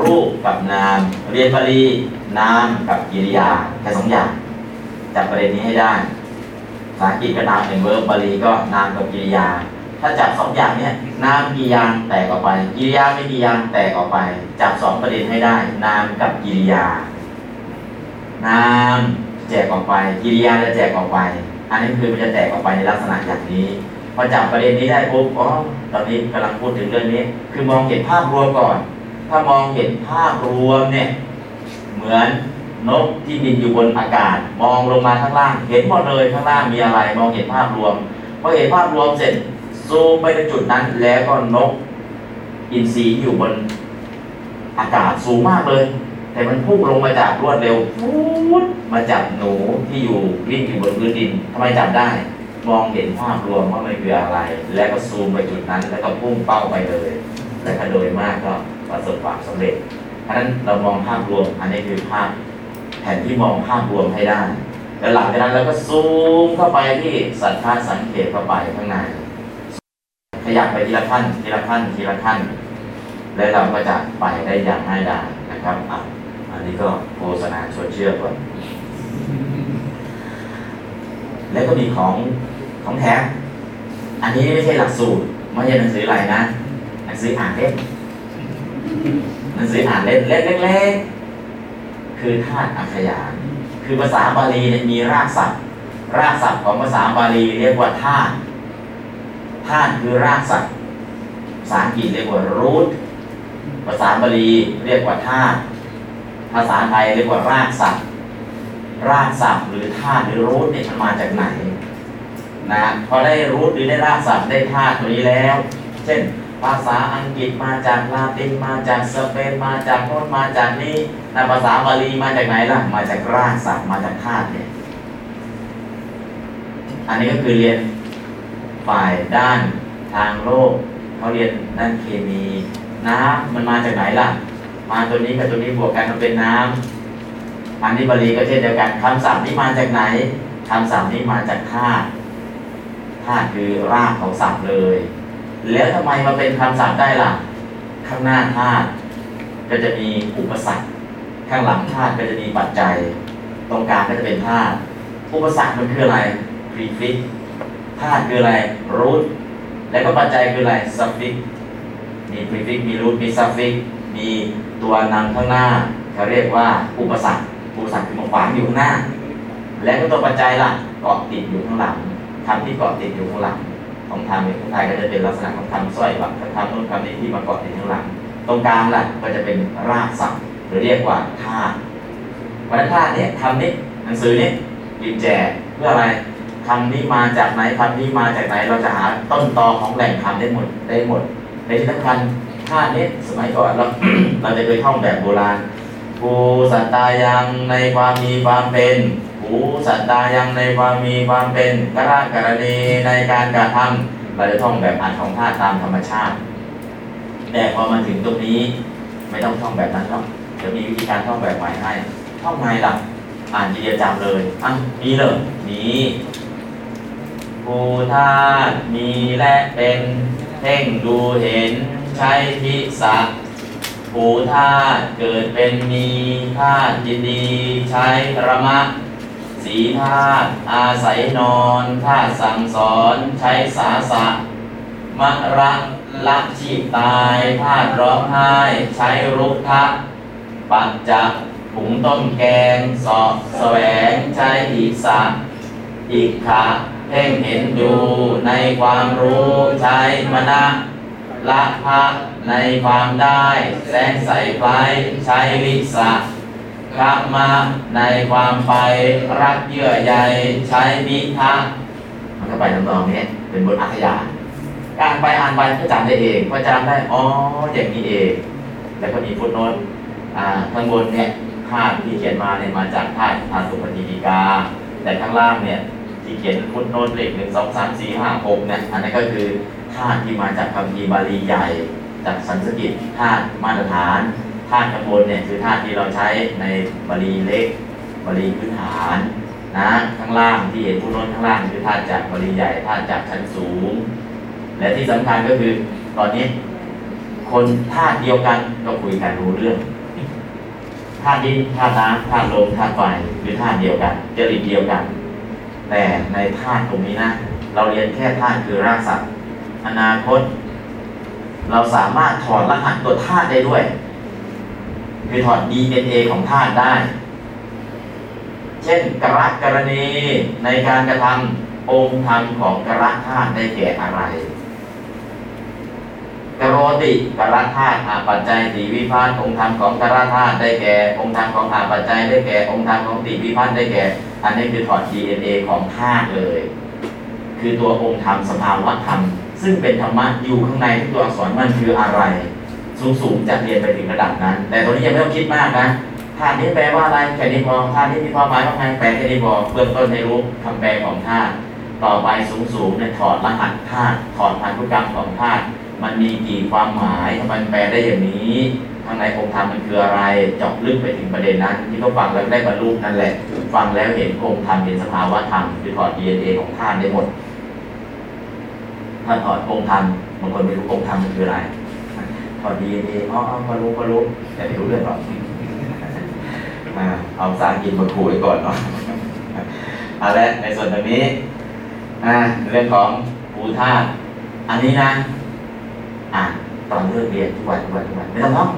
รูปกับนามเรียนบาลีนามกับกิริยาแค่2อย่างจับประเด็นนี้ให้ได้ภาษาอังกฤษก็นาม and verb บาลีก็นามกับกิริยาถ้าจับ2อย่างเนี่ยนามกี่อย่างแตกออกไปกิริยาไม่กี่อย่างแตกออกไปจับ2ประเด็นให้ได้นามกับกิริยานามแจกออกไปกิริยาจะแจกออกไปอันนี้คือมันจะแตกออกไปในลักษณะอย่างนี้พอจับประเด็นนี้ได้ปุ๊บตอนนี้กำลังพูดถึงเรื่องนี้คือมองเห็นภาพรวมก่อนถ้ามองเห็นภาพรวมเนี่ยเหมือนนกที่บินอยู่บนอากาศมองลงมาข้างล่างเห็นหมดเลยข้างล่างมีอะไรมองเห็นภาพรวมพอเห็นภาพรวมเสร็จซูมไปในจุดนั้นแล้วก็นกอินทรีอยู่บนอากาศสูงมากเลยแต่มันพุ่งลงมาจากรวดเร็วมาจับหนูที่อยู่วิ่งอยู่บนพื้นดินทำไมจับได้มองเห็นภาพรวมว่ามันคืออะไรแล้วก็ซูมไปจุดนั้นแล้วก็พุ่งเป้าไปเลยและโดยมากก็ประสบความสำเร็จเพราะฉะนั้นเรามองภาพรวมอันนี้คือภาพแผนที่มองภาพรวมให้ได้แล้วหลังจากนั้นเราก็ซูมเข้าไปที่สันทัดสังเขปเข้าไปข้างในขยับไปทีละขั้นทีละขั้นทีละขั้นแล้วเราก็จะไปได้อย่างง่ายดายนะครับอันนี้ก็โฆษณาชวนเชื่อก่อนแล้วก็มีของแท้อันนี้ไม่ใช่หลักสูตรไม่ใช่หนังสืออะไรนะหนังสืออ่านเล่มหนังสืออ่านเล่มเล็กๆคือธาตุอักขยานคือภาษาบาลีมีรากศัพท์ของภาษาบาลีเรียกว่าธาตุคือรากศัพท์ภาษาอังกฤษเรียกว่า root ภาษาบาลีเรียกว่าธาตุภาษาไทยเรียกว่ารากศัพท์หรือธาตุหรือ root เนี่ยมันมาจากไหนนะพอได้ root หรือได้รากศัพท์ได้ธาตุตัวนี้แล้วเช่นภาษาอังกฤษมาจากลาตินมาจากสเปนมาจากโน้นมาจากนี้นะภาษาบาลีมาจากไหนล่ะมาจากรากศัพท์มาจากธาตุเนี่ยอันนี้ก็คือเรียนฝ่ายด้านทางโลกเขาเรียนด้านเคมี น้ำมันมาจากไหนล่ะมาตัวนี้กับตัวนี้บวกกันมันเป็นน้ำอันนี้บาลีก็เช่นเดียวกันคำศัพท์นี้มาจากไหนคำศัพท์นี้มาจากธาตุธาตุคือรากของศัพท์เลยแล้วทำไมมาเป็นคำศัพท์ได้ล่ะข้างหน้าธาตุก็จะมีอุปสรรคข้างหลังธาตุก็จะมีปัจจัยตรงกลางก็จะเป็นธาตุอุปสรรคมันคืออะไรพรีฟิกซ์ธาตุคืออะไรรูทและก็ปัจจัยคืออะไรซัฟฟิกซ์มีพรีฟิกซ์มีรูทมีซัฟฟิกซ์มีตัวนำข้างหน้าเขาเรียกว่าอุปสรรคอุปสรรคคือมันขวางอยู่ข้างหน้าและก็ตัวปัจจัยล่ะเกาะติดอยู่ข้างหลังคำที่เกาะติดอยู่ข้างหลังของธรรมในไทยก็จะเป็นลักษณะของธรรมสร้อยแบบธรรมนู่นธรรมนี้ที่มาเกาะติดข้างหลังตรงกลางล่ะก็จะเป็นรากศัพท์หรือเรียกว่าธาตุวัฏธาตุเนี่ยธรรมนี้หนังสือนี้ริมแจกเพื่ออะไรคำนี้มาจากไหนคำนี้มาจากไหนเราจะหาต้นตอของแหล่งคำได้หมดในที่สำคัญธาตุนี้สมัยก่อนเรา เราจะเคยท่องแบบโบราณภูสัตตายังในความมีความเป็นภูสัตตายังในความมีความเป็นกระกรณีในการกระทำเราจะท่องแบบอันของธาตุตามธรรมชาติแต่พอมาถึงตรงนี้ไม่ต้องท่องแบบนั้นหรอกจะมีวิธีการท่องแบบใหม่ให้ท่องไงล่ะอ่านเดียวจำเลยอ่ะมีเลยมีภูธาตุมีและเป็นเพ่งดูเห็นใช้ทิศะภูธาตุเกิดเป็นมีธาตุยินดีใช้ระมะสีธาตุอาศัยนอนธาตุสั่งสอนใช้สาสะมะระละชีพตายธาตุร้องไห้ใช้รุกทะปัจจักถุงต้มแกงสอบแสวงใช้อิสะอิกขะเพ่งเห็นดูในความรู้ใช้มนะละภะในความได้แสงใสไฟใช้วิสะกรรมะในความไปรักเยื่อใยใช้มิทะมันก็ไปตรงนี้เป็นบทอัธยาอ่านไปอ่านไปก็จำได้เองก็จำได้อ๋ออย่างนี้เองแล้วก็มีฟุตโน้ตข้างบนเนี่ยธาตุที่เขียนมาเนี่ยมาจากธาตุสุปฏิปิกาแต่ข้างล่างเนี่ยที่เขียนฟุตโน้ตเลข1 2 3 4 5 6เนี่ยอันนั้นก็คือธาตุที่มาจากคำพีบาลีใหญ่จากสันสกฤตธาตุมาตรฐานธาตุข้างบนเนี่ยคือธาตุที่เราใช้ในบาลีเล็กบาลีพื้นฐานนะข้างล่างที่เห็นฟุตโน้ตข้างล่างคือธาตุจากบาลีใหญ่ธาตุจากชั้นสูงและที่สำคัญก็คือตอนนี้คนธาตุเดียวกันก็คุยกันรู้เรื่องธาตุดินธาตุน้ำธาตุลมธาตุไฟคือธาตุเดียวกันจริตเดียวกันแต่ในธาตุตรงนี้นะเราเรียนแค่ธาตุคือรากศัพท์อนาคตเราสามารถถอดรหัสตัวธาตุได้ด้วยคือถอด DNA ของธาตุได้เช่นกรกรณีในการกระทำองค์ธรรมของกรกธาตุได้แก่อะไรกโรติกรธาตุอาปัจจัยติวิภัตติองค์ธรรมของกรธาตุได้แก่องค์ธรรมของอาปัจจัยได้แก่องค์ธรรมของติวิภัตติได้แก่อันนี้คือถอด DNA ของธาตุเลยคือตัวองค์ธรรมสภาวะธรรมซึ่งเป็นธรรมะอยู่ข้างในที่ตัวอักษรมันคืออะไรสูงจะเรียนไปถึงระดับนั้นแต่ตอนนี้ยังไม่ต้องคิดมากนะธาตุนี้แปลว่าอะไรแค่นี้พอธาตุนี้มีความหมายว่าไงแปลแค่นี้พอเบื้องต้นให้รู้คำแปลของธาตุต่อไปสูงเนี่ยถอดรหัสธาตุถอดพันธุกรรมของธาตุมันมีกี่ความหมายทำไมแปลได้อย่างนี้ข้างในองค์ธรรมมันคืออะไรเจาะลึกไปถึงประเด็นนั้นที่เขาฟังแล้วได้บรรลุนั่นแหละฟังแล้วเห็นองค์ธรรมเห็นสภาวะธรรมคือถอด DNA ของธาตุได้หมดถ้าถอดองค์ธรรมบางคนไม่รู้องค์ธรรมมันคืออะไรถอด DNA ก็รู้แต่ไม่รู้เรื่องหรอกเอาสารกินมาขู่ไว้ก่อนเนาะเอาละในส่วนตรงนี้เรื่องของภูธาตุอันนี้นะตอนเลิกเรียนทุกวันไม่ต้องท่อง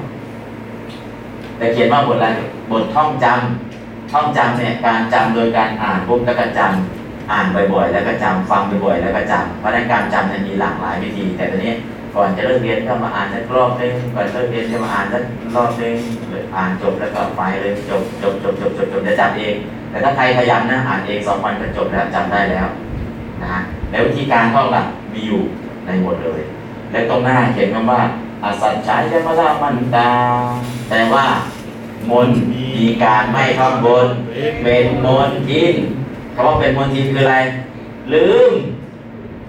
แต่เขียนว่าบทอะไรบทท่องจำเนี่ยการจำโดยการอ่านปุ๊บแล้วก็จำอ่านบ่อยๆแล้วก็จำฟังบ่อยๆแล้วก็จำเพราะในการจำเนี่ยมีหลากหลายวิธีแต่ตอนนี้ก่อนจะเลิกเรียนก็มาอ่านสักรอบนึงก่อนเลิกเรียนจะมาอ่านสักรอบนึงอ่านจบแล้วก็ไปเลยจบจะจำเองแต่ถ้าใครขยันนะอ่านเอง2 วันก็จบแล้วจำได้แล้วนะฮะแล้ววิธีการท่องหลักมีอยู่ในหมดเลยและตรงหน้าเขียนคำว่าอสัญชัยยมรามันตาแต่ว่ามนมีการไม่ท่องบนเป็นมนทินคำว่าเป็นมนทินคืออะไรลืม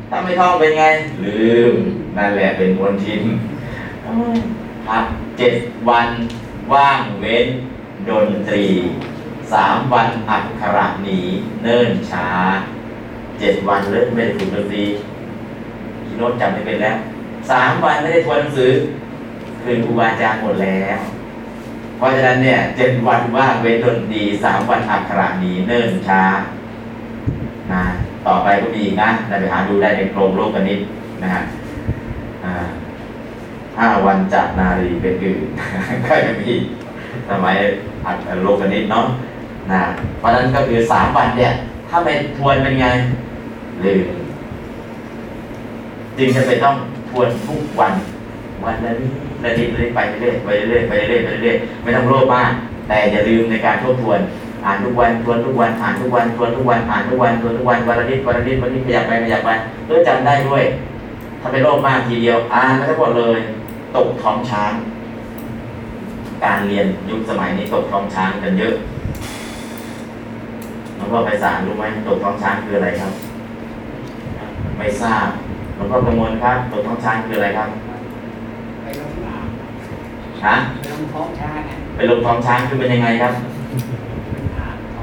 ถ้าไม่ท่องเป็นไงลืมนั่นแหละเป็นมนทิน พัก7 วันว่างเว้นดนตรี3 วันอักขระหนีเนิ่นช้า7 วันเลิกไม่ได้ฝึกดนตรีอีโน้ตจำไม่เป็นแล้ว3 วันไม่ได้ทวนหนังสือคืนครูบาอาจารย์หมดแล้วเพราะฉะนั้นเนี่ย7 วันว่างเว้นดนตรี3 วันอักขระหนีเนิ่นช้านะต่อไปก็มีอีกนะไปหาดูได้ในกรมโลกนิตนะฮะ5 วันจากนารีเป็นอื่นก็จะมีสมัยอัดโลกนิตเนาะนะเพราะนั้นก็คือ3 วันเนี่ยถ้าไปทวนเป็นไงลืมจึงจะไปต้องทวนทุกวันวันละนิดละนิดละนิดไปเรื่อยไปเรื่อยไปเรื่อยไปเรื่อยไม่ต้องโลภมากแต่อย่าลืมในการทบทวนอ่านทุกวันทวนทุกวันอ่านทุกวันทวนทุกวันอ่านทุกวันทวนทุกวันวันละนิดวันละนิดวันนี้ขยับไปด้วยจำได้ด้วยถ้าไปโลภมากทีเดียวอ่านไม่ได้หมดเลยตกท้องช้างการเรียนยุคสมัยนี้ตกท้องช้างกันเยอะหลวงพ่อไพศาลรู้ไหมตกท้องช้างคืออะไรครับไม่ทราบหลวงพ่อประมวลครับตกท้องช้างคืออะไรครับไปลงท้องช้างไปลงท้องช้างคือเป็นยังไงครับ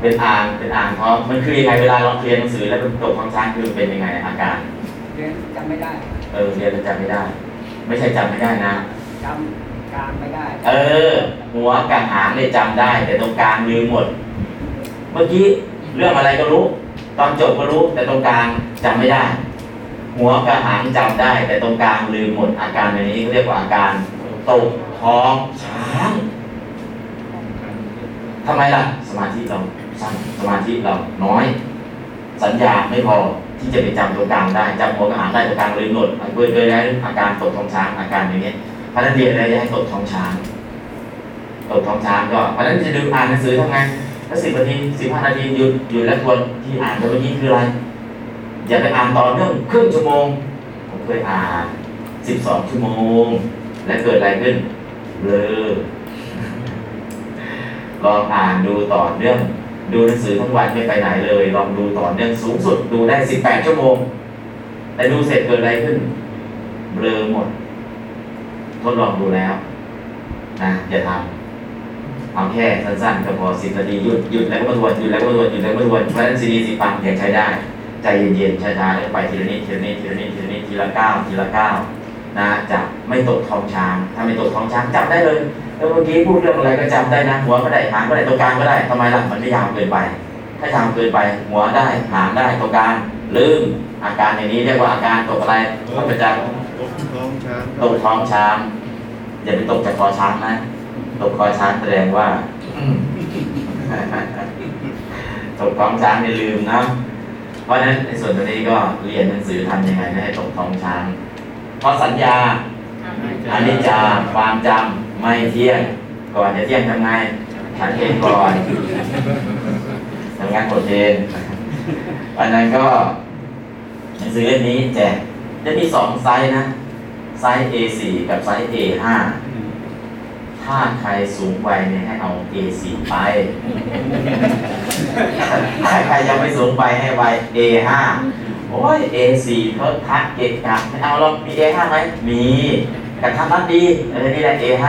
เป็นอ่างท้องมันคือยังไงเวลาเราเรียนหนังสือแล้วตกท้องช้างคือเป็นยังไงอาการเรียนจำไม่ได้เรียนจำไม่ได้ไม่ใช่จำไม่ได้นะจำกลางไม่ได้หัวกับหางเนี่ยจำได้แต่ตรงกลางลืมหมดเมื่อกี้เรื่องอะไรก็รู้ตอนจบก็รู้แต่ตรงกลางจำไม่ได้หัวกับหางจำได้แต่ตรงกลางลืมหมดอาการแบบนี้เรียกว่าอาการตกท้องช้างทำไมล่ะสมาธิเราสั้นสมาธิเราน้อยสัญญาไม่พอที่จะไปจำตรงกลางได้จำหัวกับหางได้ตรงกลางลืมหมดเลยได้อาการตกท้องช้างอาการอย่างนี้เพราะนั้นเรียนอะไรจะให้ตกท้องช้างก็เพราะนั้นจะดูอ่านหนังสือทำไงแล้ว10 นาที15 นาทีหยุดแล้วทวนที่อ่านเมื่อกี้คืออะไรอย่าไปอ่านต่อเนื่องครึ่งชั่วโมงผมเคยอ่าน12 ชั่วโมงและเกิดอะไรขึ้นลองอ่านดูต่อเนื่องดูหนังสือทั้งวันไม่ไปไหนเลยลองดูต่อเนื่องสูงสุดดูได้18 ชั่วโมงแต่ดูเสร็จเกิดอะไรขึ้นเบลอหมดทดลองดูแล้วนะอย่าทำเอาแค่สั้นๆก็พอ10 นาทีหยุดแล้วก็มาทวนหยุดแล้วก็มาทวนเพราะฉะนั้นซีดีสิบปังยังใช้ได้ใจเย็นๆช้าๆแล้วไปทีละนิดทีละก้าวนะจะไม่ตกท้องช้างถ้าไม่ตกท้องช้างจำได้เลยแล้วเมื่อกี้พูดเรื่องอะไรก็จำได้นะหัวก็ได้หางก็ได้ตรงกลางก็ได้ทำไมล่ะมันไม่ยาวเกินไปถ้ายาวเกินไปหัวได้หางได้ตรงกลางลืมอาการอย่างนี้เรียกว่าอาการตกอะไรก็เป็นการตกท้องช้างอย่าไปตกจากคอช้างนะตกคอช้างแสดงว่าตกท้องช้างเนี่ยลืมนะเพราะฉะนั้นในส่วนตรงนี้ก็เรียนหนังสือทำยังไงไม่ให้ตกท้องช้างเพราะสัญญาอนิจจาความจำไม่เที่ยงก่อนจะเที่ยงทำไงฉันเองก่อนทำงานกดเองวันนั้นก็หนังสือเล่มนี้แจกจะมี2 ไซส์นะไซส์ A4 กับไซส์ A5 ถ้าใครสูงวัยเนี่ยให้เอา A4 ไปถ้าใครยังไม่สูงวัยให้ไว้ A5โอ้ย A4 เพิ่มทักเกะกะไม่เอาหรอกมี A5 ไหมมีแต่ทำนั้นดีนี่แหละ A5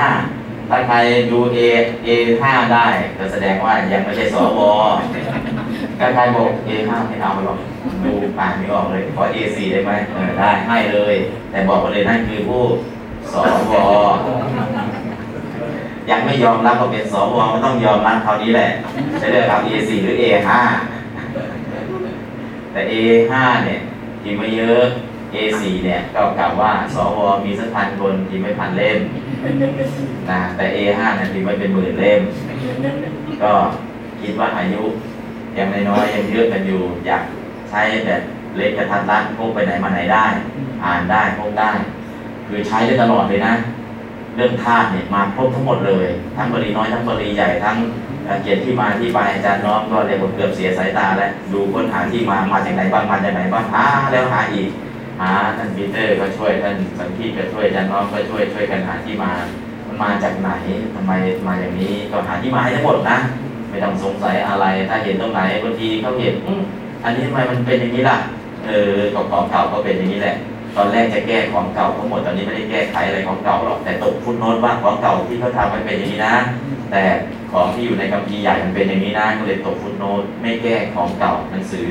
ถ้าใครดู A5 ได้ก็แสดงว่ายังไม่ใช่สวถ้าใครบอก A5 ไม่เอาหรอกดูปากไม่ออกเลยขอ A4 ได้ไหมได้ให้เลยแต่บอกไปเลยนั่นคือผู้สวยังไม่ยอมรับว่าเป็นสวก็ต้องยอมรับคราวนี้แหละจะเลือกเอา A4 หรือ A5แต่ A5 เนี่ยพิมพ์ไม่เยอะ A4 เนี่ยก็กล่าวว่าสวมีสัก1,000 คนพิมพ์ไม่1,000 เล่มนะแต่ A5 เนี่ยพิมพ์ไม่เป็น10,000 เล่มก็คิดว่าอายุยังน้อยยังเยอะกันอยู่อยากใช้แบบเล็กกระทัดรัดพกไปไหนมาไหนได้อ่านได้พกได้คือใช้ได้ตลอดเลยนะเรื่องธาตุเนี่ยมาครบทั้งหมดเลยทั้งบริน้อยทั้งบริใหญ่ทั้งเขียนที่มาที่ไปอาจารย์น้อมก็เลยผมเกือบเสียสายตาแล้วดูค้นหาที่มาจากไหนบ้างมาจากไหนบ้างแล้วหาอีกท่านปีเตอร์ก็ช่วยท่านสันติก็ช่วยอาจารย์น้อมก็ช่วยกันหาที่มามันมาจากไหนทำไมมาอย่างนี้ก็หาที่มาให้ทั้งหมดนะไม่ต้องสงสัยอะไรถ้าเห็นตรงไหนบางทีเขาเห็นอันนี้ทำไมมันเป็นอย่างนี้ล่ะของเก่าก็เป็นอย่างนี้แหละ ตอนแรกจะแก้ของเก่าทั้งหมดตอนนี้ไม่ได้แก้ไขอะไรของเก่าหรอกแต่ตกฟุตโน้ตว่าของเก่าที่เขาทำมันเป็นอย่างนี้นะแต่ของที่อยู่ในคัมภีร์ใหญ่มันเป็นอย่างนี้นะก็เลยตกฟุตโน้ตไม่แก้ของเก่าหนังสือ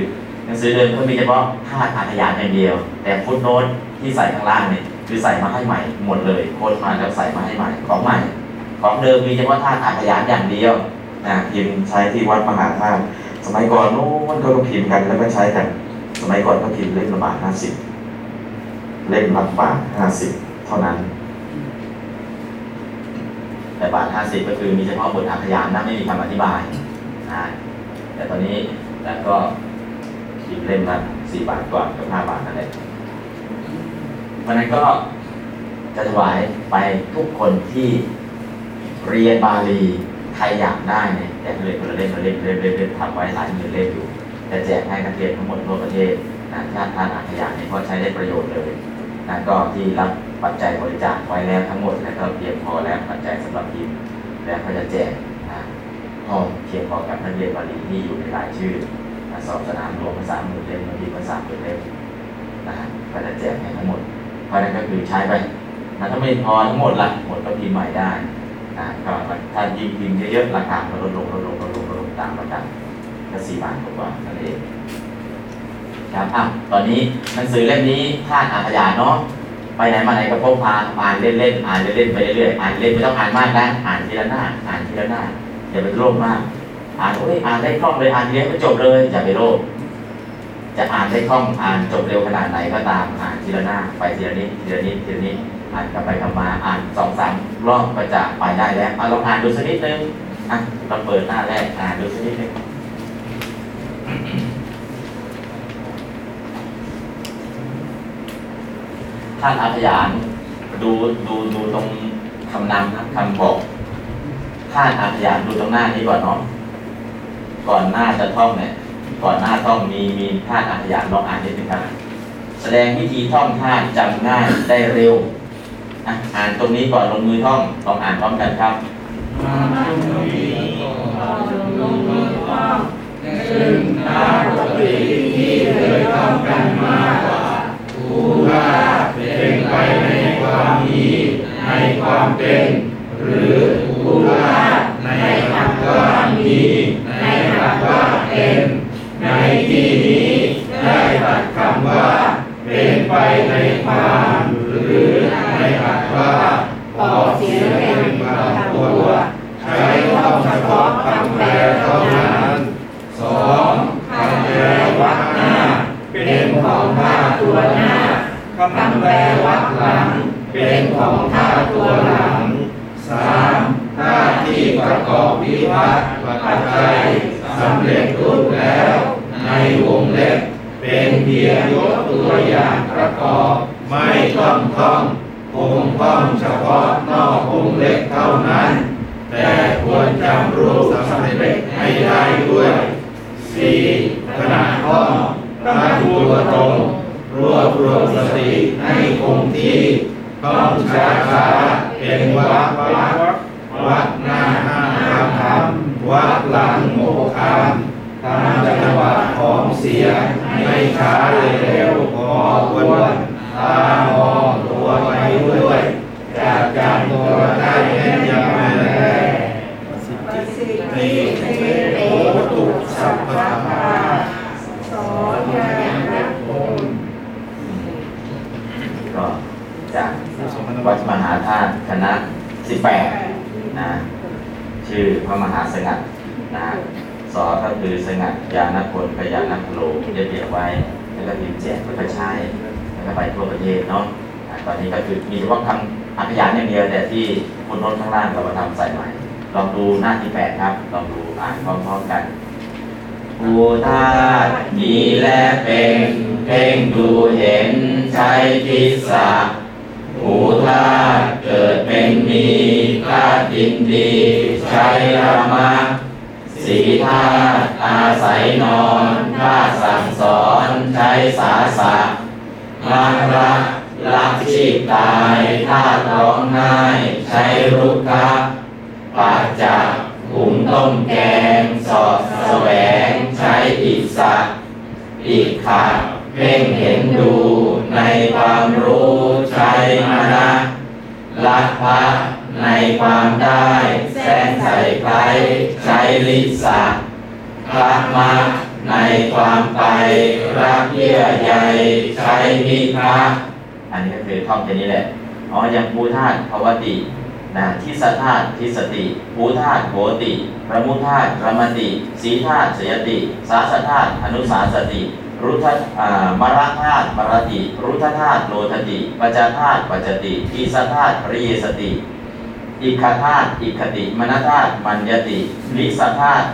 เดิมก็มีเฉพาะธาตุอาถรรพ์อย่างเดียวแต่ฟุตโน้ตที่ใส่ข้างล่างเนี่ยคือใส่มาให้ใหม่หมดเลยโค้ดมาแล้วใส่มาให้ใหม่ของใหม่ของเดิมมีเฉพาะธาตุอาถรรพ์อย่างเดียวนะพิมพ์ใช้ที่วัดมหาธาตุสมัยก่อนนู้นก็พิมพ์กันแล้วก็ใช้กันสมัยก่อนก็พิมพ์เล่มละบาท50เล่มละบาท50เท่านั้นแต่บาท50ก็คือมีเฉพาะบทอาถรรพ์นะไม่มีคำอธิบายนะแต่ตอนนี้แล้วก็พิมพ์เล่มละ4 บาทก่อนกับ5 บาทนั่นเองวันนั้นก็จะถวายไปทุกคนที่เรียนบาลีใครอยากได้เนี่ยแจกเลยคนละเล่มทำไว้หลายหมื่นเล่มอยู่แต่แจกให้นักเรียนทั้งหมดทั่วประเทศนะญาติทานอาถรรพ์เนี่ยก็ใช้ได้ประโยชน์เลยนะก็ที่รับปัจจัยบริจาคไว้แล้วทั้งหมดแล้วก็เพียงพอแล้วปัจจัยสำหรับพิมพ์แล้วก็จะแจกนะพอเพียงพอกับนักเรียนบาลีที่อยู่ในรายชื่อสอบสนามรวม30,000 เล่มบางทีก็30,000 เล่มนะก็จะแจกให้ทั้งหมดเพราะนั้นก็คือใช้ไปนะถ้าไม่พอทั้งหมดละหมดก็พิมพ์ใหม่ได้นะก็ถ้ายิ่งเยอะๆราคาก็ลดลงตามระดับก็4 บาทกว่านั่นเองครับอ่ะตอนนี้หนังสือเล่มนี้ธาตุอาถรรพ์เนาะไปไหนมาไหนก็พกพาอ่านเล่นไปเรื่อยๆอ่านเล่นไม่ต้องอ่านมากนะอ่านทีละหน้าอย่าไปโลภมากอ่านอ่านได้คล่องเลยอ่านเยอะก็จบเลยอย่าไปโลภจะอ่านได้คล่องอ่านจบเร็วขนาดไหนก็ตามอ่านทีละหน้าไปทีละนิดอ่านกลับไปกลับมาอ่าน 2-3 รอบก็จะไปได้แล้วลองอ่านดูสักนิดนึงอ่ะเราเปิดหน้าแรกอ่านดูสักนิดนึงธาตุอาถรรพ์ดูตรงคำนำนะคำบอกธาตุอาถรรพ์ดูตรงหน้านี้ก่อนเนาะก่อนหน้าจะท่องเนี่ยก่อนหน้าท่องมีธาตุอาถรรพ์ลองอ่านนิดนึงครับแสดงวิธีท่องธาตุจำง่ายได้เร็วอ่านตรงนี้ก่อนลงมือท่องลองอ่านพร้อมกันครับซึ่งตามปกติที่เคยท่องกันมากกว่าผู้ว่าเป็นไปในความมีในความเป็นหรือผู้ว่าในคำว่ามีในคำว่าเป็นในที่นี้ได้ตัดคำว่าเป็นไปในความหรือในคำว่าออกเสียงเป็นคำตัวใช้ต้องเฉพาะคำแปลเท่านั้น2คำแปลวักหน้าเป็นของธาตุตัวหน้าคำแปลวักหลังเป็นของธาตุตัวหลัง3ธาตุที่ประกอบวิวัฒน์ปัจจัยสำเร็จรูปแล้วในวงเล็บเป็นเพียงยกตัวอย่างประกอบไม่ต้องท่องคงต้องเฉพาะนอกวงเล็บเท่านั้นแต่ควรจำรูปสำเร็จให้ได้ด้วย4ขณะท่องตั้งตัวตรงรวบรวมสติให้คงที่ต้องช้าๆเป็นวักหน้า5 คำวักหลัง6 คำตามจังหวะของเสียงไม่ช้าเร็วพอควรตามองตัวไปด้วยจากการตัวได้แน่นยำแน่ประสิทธิเตตุสัพพะสอนอย่างนักบุญก็จากวัดมหาธาตุคณะ18นะชื่อพระมหาสงัดนะสอก็คือสงัดยานพลพยานพโลเรียกไว้แล้วก็พิมพ์แจกก็ใช้แล้วก็ไปทั่วประเทศเนาะตอนนี้ก็คือมีเฉพาะคำอาถรรพ์อย่างเดียวแต่ที่คุณน้นข้างล่างเรามาทำใส่ใหม่ลองดูหน้าที่8ครับลองดูอ่านพร้อมๆกันผู้ธาตุมีและเป็นเพ่งดูเห็นใช้ทิศสะผู้ธาตุเกิดเป็นมีธาตุดินดีใช้ธรรมะสีธาตุอาศัยนอนธาตุสั่งสอนใช้สาสะรักรักชีพตายธาตุร้องไห้ใช้รุกขะปาจะหุงต้มแกงสอดแสวงใช้อิสระอิขาเพ่งเห็นดู ในความรู้ใช้มนะละภะในความได้แสงใสไคล้ใช้ลิสะพระมะในความไปรักเยื่อใยใช้มิพะอันนี้ก็คือท่องแค่นี้แหละอ๋อยังภูธาตุภวตินะทิสธาตุทิสติภูธาตุโหติประมุธาตุระมติสีธาตุสยติสาสธาตุอนุสาสติรุทมรธาตุมรติรุทธาตุโลทติปัจจธาตุปัจจติทีสธาตุปริเยสติอิคธาตุอิคติมนธาตุมัญญติลิสธาตุ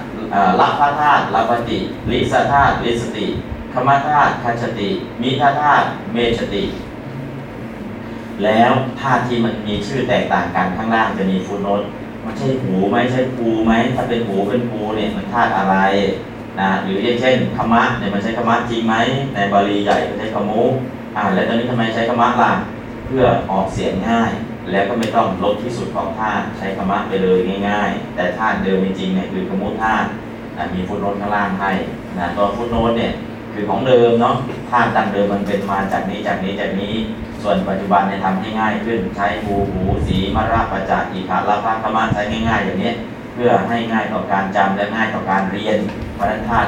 ลัพพธาตุลัพพติลิสธาตุลิสติขมธาตุคัจฉติมิทธาตุเมชติแล้วธาตุที่มันมีชื่อแตกต่างกันข้างล่างจะมีฟุตโนตมันใช่หูไหมใช่ปูไหมถ้าเป็นหูเป็นปูเนี่ยมันธาตุอะไรนะหรืออย่างเช่นขมะเนี่ยมันใช้ขมะจริงไหมในบาลีใหญ่มันใช้ขมุแล้วตอนนี้ทำไมใช้ขมะล่ะเพื่อออกเสียงง่ายแล้วก็ไม่ต้องลบที่สุดของธาตุใช้ขมะไปเลยง่ายๆแต่ธาตุเดิมจริงเนี่ยคือขมุธาตุมีฟุตโนตข้างล่างให้นะตัวฟุตโนตเนี่ยคือของเดิมเนาะธาตุดั้งเดิมมันเป็นมาจากนี้จากนี้จากนี้ส่วนปัจจุบันเนี่ยทำให้ง่ายขึ้นใช้หูหูสีมรปัจจอิคาลาภะขมะใช้ง่ายๆอย่างนี้เพื่อให้ง่ายต่อการจำและง่ายต่อการเรียนเพราะนั้นธาตุ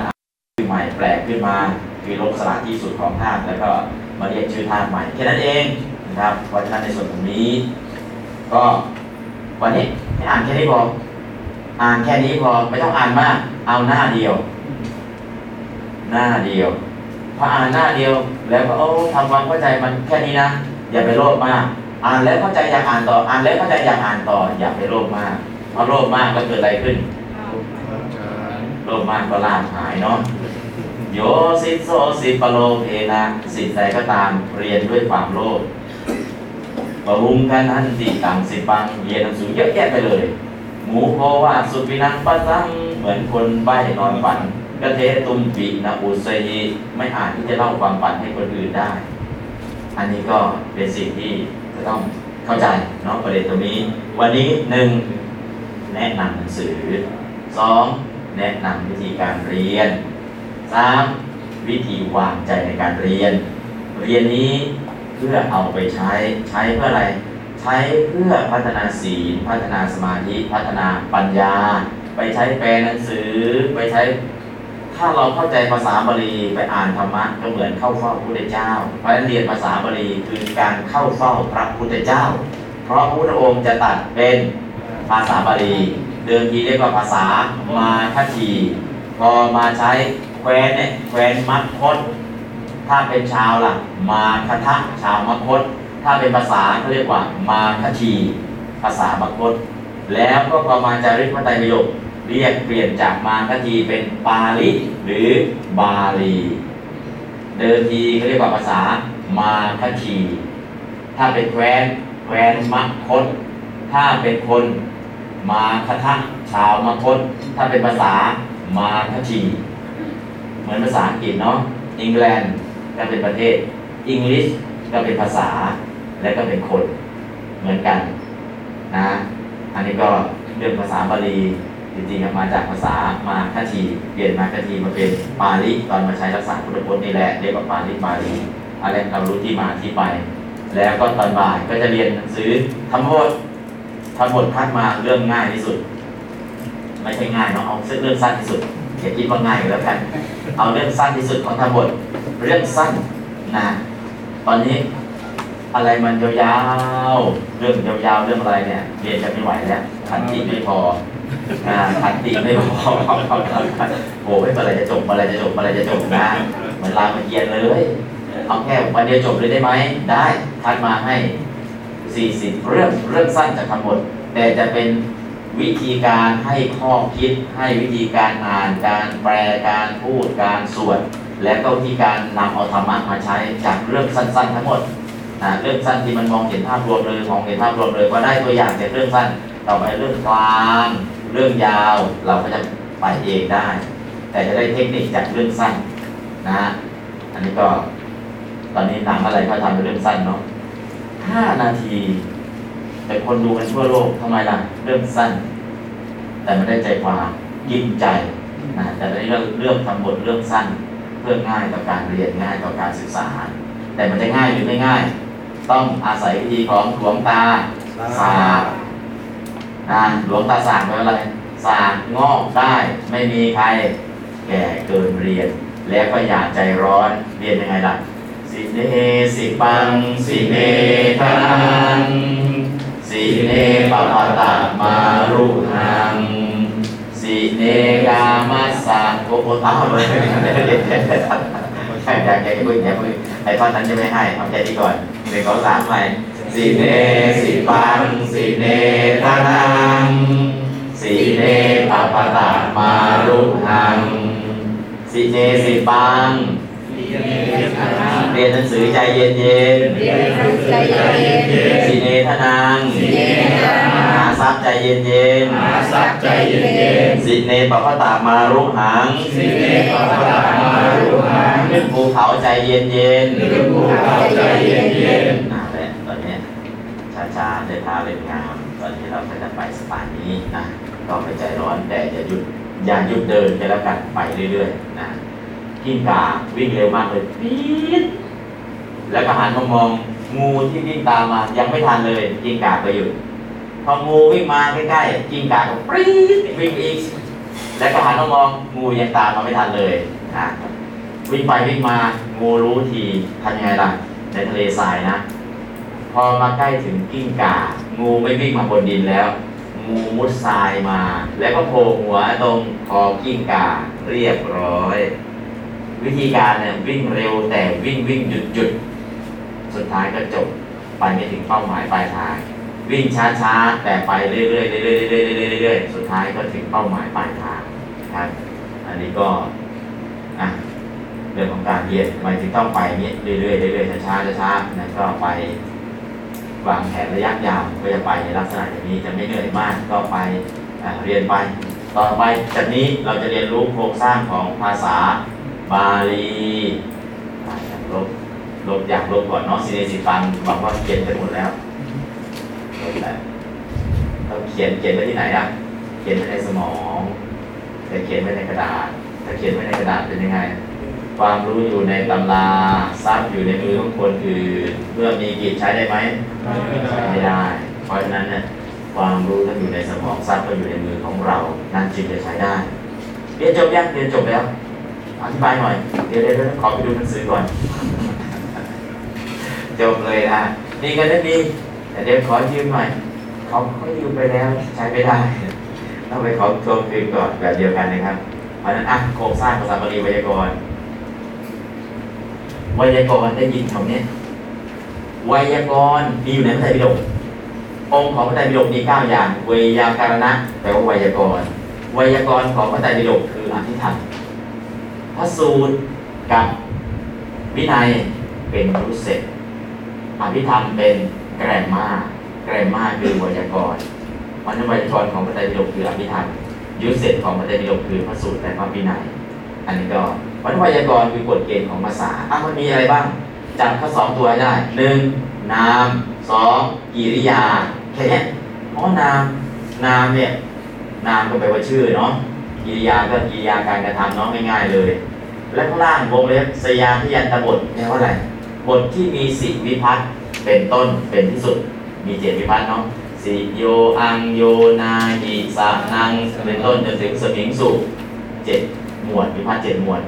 ชื่อใหม่แปลกขึ้นมาคือลบสระที่สุดของธาตุแล้วก็มาเรียกชื่อธาตุใหม่แค่นั้นเองนะครับเพราะฉะนั้นในส่วนตรงนี้ก็วันนี้ให้อ่านแค่นี้พออ่านแค่นี้พอไม่ต้องอ่านมากเอาหน้าเดียวหน้าเดียวพออ่านหน้าเดียวแล้วก็ทำความเข้าใจมันแค่นี้นะอย่าไปโลภมากอ่านแล้วเข้าใจอยากอ่านต่ออ่านแล้วเข้าใจอยากอ่านต่ออย่าไปโลภมากเพราะโลภมากก็เกิดอะไรขึ้นโลภมากก็ลาภหายเนาะโยสิโสสิปโลเพนะสิ่งใดก็ตามเรียนด้วยความโลภปรุงกันอันติต่างสิบังเรียนหนังสือเยอะแยะไปเลยหมูโพว่าสุดวินังปัสสังเหมือนคนใบ้นอนฝันกเทตุมปินะอุเสยีไม่อ่านที่จะเล่าความฝันให้คนอื่นได้อันนี้ก็เป็นสิ่งที่จะต้องเข้าใจเนาะประเด็นตรงนี้วันนี้1แนะนำหนังสือ2แนะนำวิธีการเรียน3วิธีวางใจในการเรียนเรียนนี้เพื่อเอาไปใช้ใช้เพื่ออะไรใช้เพื่อพัฒนาศีลพัฒนาสมาธิพัฒนาปัญญาไปใช้แปลหนังสือไปใช้ถ้าเราเข้าใจภาษาบาลีไปอ่านธรรมะก็เหมือนเข้าเฝ้าพระพุทธเจ้าเพราะฉะนั้นเรียนภาษาบาลีคือการเข้าเฝ้าพระพุทธเจ้าเพราะพระพุทธองค์จะตรัสเป็นภาษาบาลีเดิมทีเรียกว่าภาษามาคัจฉีพอมาใช้แคว้นเนี่ยแคว้นมคธถ้าเป็นชาวล่ะมาคทะชาวมคธถ้าเป็นภาษาเขาเรียกว่ามาคัจฉีภาษามคธแล้วก็พอมาจาริกพระไตรปิฎกเรียกเปลี่ยนจากมาคัจฉีเป็นปาลิหรือบาลีเดิมทีเขาเรียกว่าภาษามาคัจฉีถ้าเป็นแคว้นมคธถ้าเป็นคนมาคทะชาวมคธถ้าเป็นภาษามาคัจฉีเหมือนภาษาอังกฤษเนาะอังกฤษก็เป็นประเทศอังกฤษก็เป็นภาษาและก็เป็นคนเหมือนกันนะอันนี้ก็เรื่องภาษาบาลีจริงๆมาจากภาษามาคัจฉีเปลี่ยนมาคัจฉีมาเป็นปาลิตอนมาใช้รักษาพุทธพจน์นี่แหละเรียกว่าปาลิบาลีอะไรเรารู้ที่มาที่ไปแล้วก็ตอนบ่ายก็จะเรียนหนังสือธรรมบทคัดมาเรื่องง่ายที่สุดไม่ใช่ง่ายเนาะเอาเรื่องสั้นที่สุดอย่าคิดว่าง่ายแล้วกันเอาเรื่องสั้นที่สุดของธรรมบทเรื่องสั้นนะตอนนี้อะไรมันยาวๆเรื่องยาวๆเรื่องอะไรเนี่ยเรียนจะไม่ไหวแล้วขันติไม่พอขันติไม่พอโอ้ยอะไรจะจบอะไรจะจบอะไรจะจบนะเหมือนลามเกียรเลยเอาแค่วันเดียวจบเลยได้ไหมได้คัดมาให้40เรื่องสั้นจากธรรมบทแต่จะเป็นวิธีการให้ข้อคิดให้วิธีการอ่านการแปลการพูดการสวดและก็วิธีการนำเอาธรรมะมาใช้จากเรื่องสั้นๆทั้งหมดเรื่องสั้นที่มันมองเห็นภาพรวมเลยมองเห็นภาพรวมเลยก็ได้ตัวอย่างจากเรื่องสั้นต่อไปเรื่องกลางเรื่องยาวเราก็จะไปเองได้แต่จะได้เทคนิคจากเรื่องสั้นนะอันนี้ก็ตอนนี้หนังอะไรเขาทำเป็นเรื่องสั้นเนาะ5 นาทีแต่คนดูกันทั่วโลกทำไมล่ะเรื่องสั้นแต่มันได้ใจความกินใจนะแต่ในเรื่องทำบทเรื่องสั้นเพื่อง่ายต่อการเรียนง่ายต่อการศึกษา แต่มันจะง่ายหรือไม่ง่ายต้องอาศัยวิธีของหลวงตาสาดหลวงตาสาดเป็นอะไรสาดงอกได้ไม่มีใครแก่เกินเรียนและก็อย่าใจร้อนเรียนยังไงล่ะสิเนสิปังสิเนทานังสิเนปะปะตะมารุหังสิเนกามัสสะโกโกตาเลยให้ใจก็มือแง่มือไอ้ท่อนนั้นจะไม่ให้ทำใจดีก่อนเดี๋ยวเขาสามใหม่สิเนสิปังสิเนทานังสิเนปะปะตะมารุหังสิเนสิปังเรียนหนังสือใจเย็นเย็นสิเนธนังหาทรัพย์ใจเย็นเย็นสิเนปะปะตะมารุหังขึ้นภูเขาใจเย็นเย็นนั่นแหละตอนนี้ช้าๆเดินทางเรียนงามตอนนี้เราจะไปสปานี้นะต่อไปใจร้อนแต่อย่าหยุดเดินแค่แล้วกันไปเรื่อยๆนะกิ้งก่าวิ่งเร็วมากเลยปี๊ดแล้วก็หันมองงูที่วิ่งตามมายังไม่ทันเลยกิ้งก่าไปหยุดพองูวิ่งมาใกล้ๆกิ้งก่าก็ปี๊ดวิ่งอีกแล้วก็หันมองงูยังตามมาไม่ทันเลยนะวิ่งไปวิ่งมางูรู้ทีทำยังไงล่ะในทะเลทรายนะพอมาใกล้ถึงกิ้งก่างูไม่วิ่งมาบนดินแล้วงูมุดทรายมาแล้วก็โผล่หัวตรงคอกิ้งก่าเรียบร้อยวิธีการเนี่ยวิ่งเร็วแต่วิ่งหยุดสุดท้ายก็จบไปไม่ถึงเป้าหมายปลายทางวิ่งช้าแต่ไปเรื่อยสุดท้ายก็ถึงเป้าหมายปลายทางครับอันนี้ก็เรื่องของการเรียนมันจะต้องไปเนี้ยเรื่อยช้านั่นก็ไปวางแผนระยะยาวก็จะไปในลักษณะอย่างนี้จะไม่เหนื่อยมากก็ไปเรียนไปต่อไปจากนี้เราจะเรียนรู้โครงสร้างของภาษาบาลีลบอยากลบก่อนเนาะสิเนสิปังหวังว่าเขียนไปหมดแล้วลบแล้วเราเขียนไปที่ไหนอ่ะเขียนไปในสมองแต่เขียนไปในกระดาษถ้าเขียนไปในกระดาษเป็นยังไงความรู้อยู่ในตำราทรัพย์อยู่ในมือของคนอื่นเมื่อมีกิจใช้ได้ไหมไม่ได้เพราะฉะนั้นเนี่ยความรู้ถ้าอยู่ในสมองทรัพย์ก็อยู่ในมือของเรานั่นจึงจะใช้ได้เรียนจบยังเรียนจบแล้วอธิบายหน่อยเดี๋ยวขอไปดูหนังสือก่อนจบเลยนะดีกันนะดีแต่เดี๋ยวขอยืมหน่อยเขาไม่ยืมไปแล้วใช้ไม่ได้ต้องไปขอทวงคืนก่อนแบบเดียวกันนะครับเพราะนั้นโครงสร้างภาษาบาลีไวยากรณ์ได้ยินคำนี้ไวยากรณ์มีอยู่ในพระไตรปิฎกองค์ของพระไตรปิฎกมี9อย่างไวยากรณะแปลว่าไวยากรณ์ไวยากรณ์ของพระไตรปิฎกคืออภิธรรมพระสูตรกับวินัยเป็นรู้เสร็จอภิธรรมเป็นแกรมมาคือไวยากรณ์วันนั้นไวยากรณ์ของพระไตรปิฎกคืออภิธรรมรู้เสร็จของพระไตรปิฎกคือพระสูตรและพระวินัยอันนี้ก็วันไวยากรณ์คือกฎเกณฑ์ของภาษามันมีอะไรบ้างจำข้อสองตัวได้1นาม2กิริยาแค่นี้นามเนี่ยนามก็แปลว่าชื่อเนาะกิริยาก็กิริยาการกระทำเนาะง่ายๆเลยและข้างล่างวงเล็บสยามพยัญชนะบทแปลว่าอะไรบทที่มีสิวิภัตติเป็นต้นเป็นที่สุดมี7วิภัตติเนาะสิโยอังโยนาหิสานังเป็นต้นจนถึงสมิงสุ7หมวดวิภัตติ7หมวด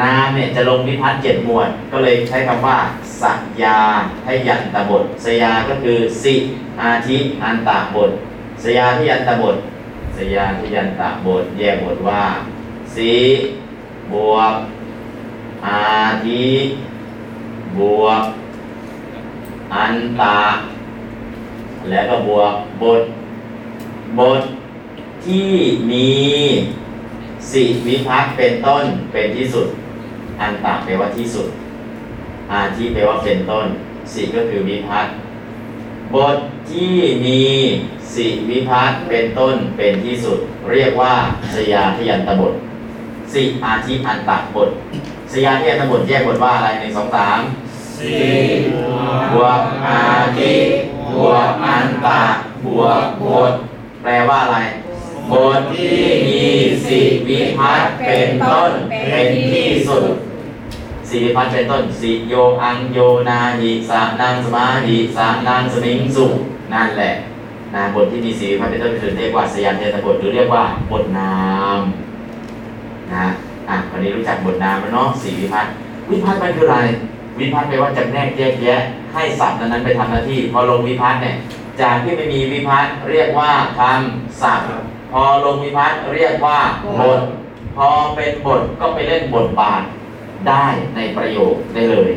นามเนี่ยจะลงวิภัตติ7หมวดก็เลยใช้คำว่าสยามพยัญชนะบทสยามก็คือสิอาทิอันตบทสยามพยัญชนะบทสยามพยัญชนะบทแยกบทว่าสิบวกอาทิบวกอันตะแล้วก็บวกบทที่มีสิวิภัตติเป็นต้นเป็นที่สุดอันตะแปลว่าที่สุดอาทิแปลว่าเป็นต้นสิก็คือวิภัตติบทที่มีสิวิภัตติเป็นต้นเป็นที่สุดเรียกว่าสยามพยัญชนะบทสิอาทิอันตบทสยามพยัญชนะบทแยกบทว่าอะไร1 2 3สิบวกอาทิบวกอันตบวกบทแปลว่าอะไรบทที่มีสิวิภัตติเป็นต้นเป็นที่สุดส สีพัดเป็นต้นสิโยอังโยนาหิสานังสมาหิสานังสมิงสุนั่นแหละนะบทที่มีสีพัดเป็นต้นคือเรียกว่าสยามเทตบทหรือเรียกว่าบทนามนะวันนี้รู้จักบทนามแล้วเนาะสีวิพัดวิพัดมันคืออะไรวิพัดแปลว่าจำแนกแยกแยะให้สัตว์นั้นไปทำหน้าที่พอลงวิพัดเนี่ยจากที่ไม่มีวิพัดเรียกว่าคำศัพท์พอลงวิพัดเรียกว่าบทพอเป็นบทก็ไปเล่นบทบาทได้ในประโยคได้เลย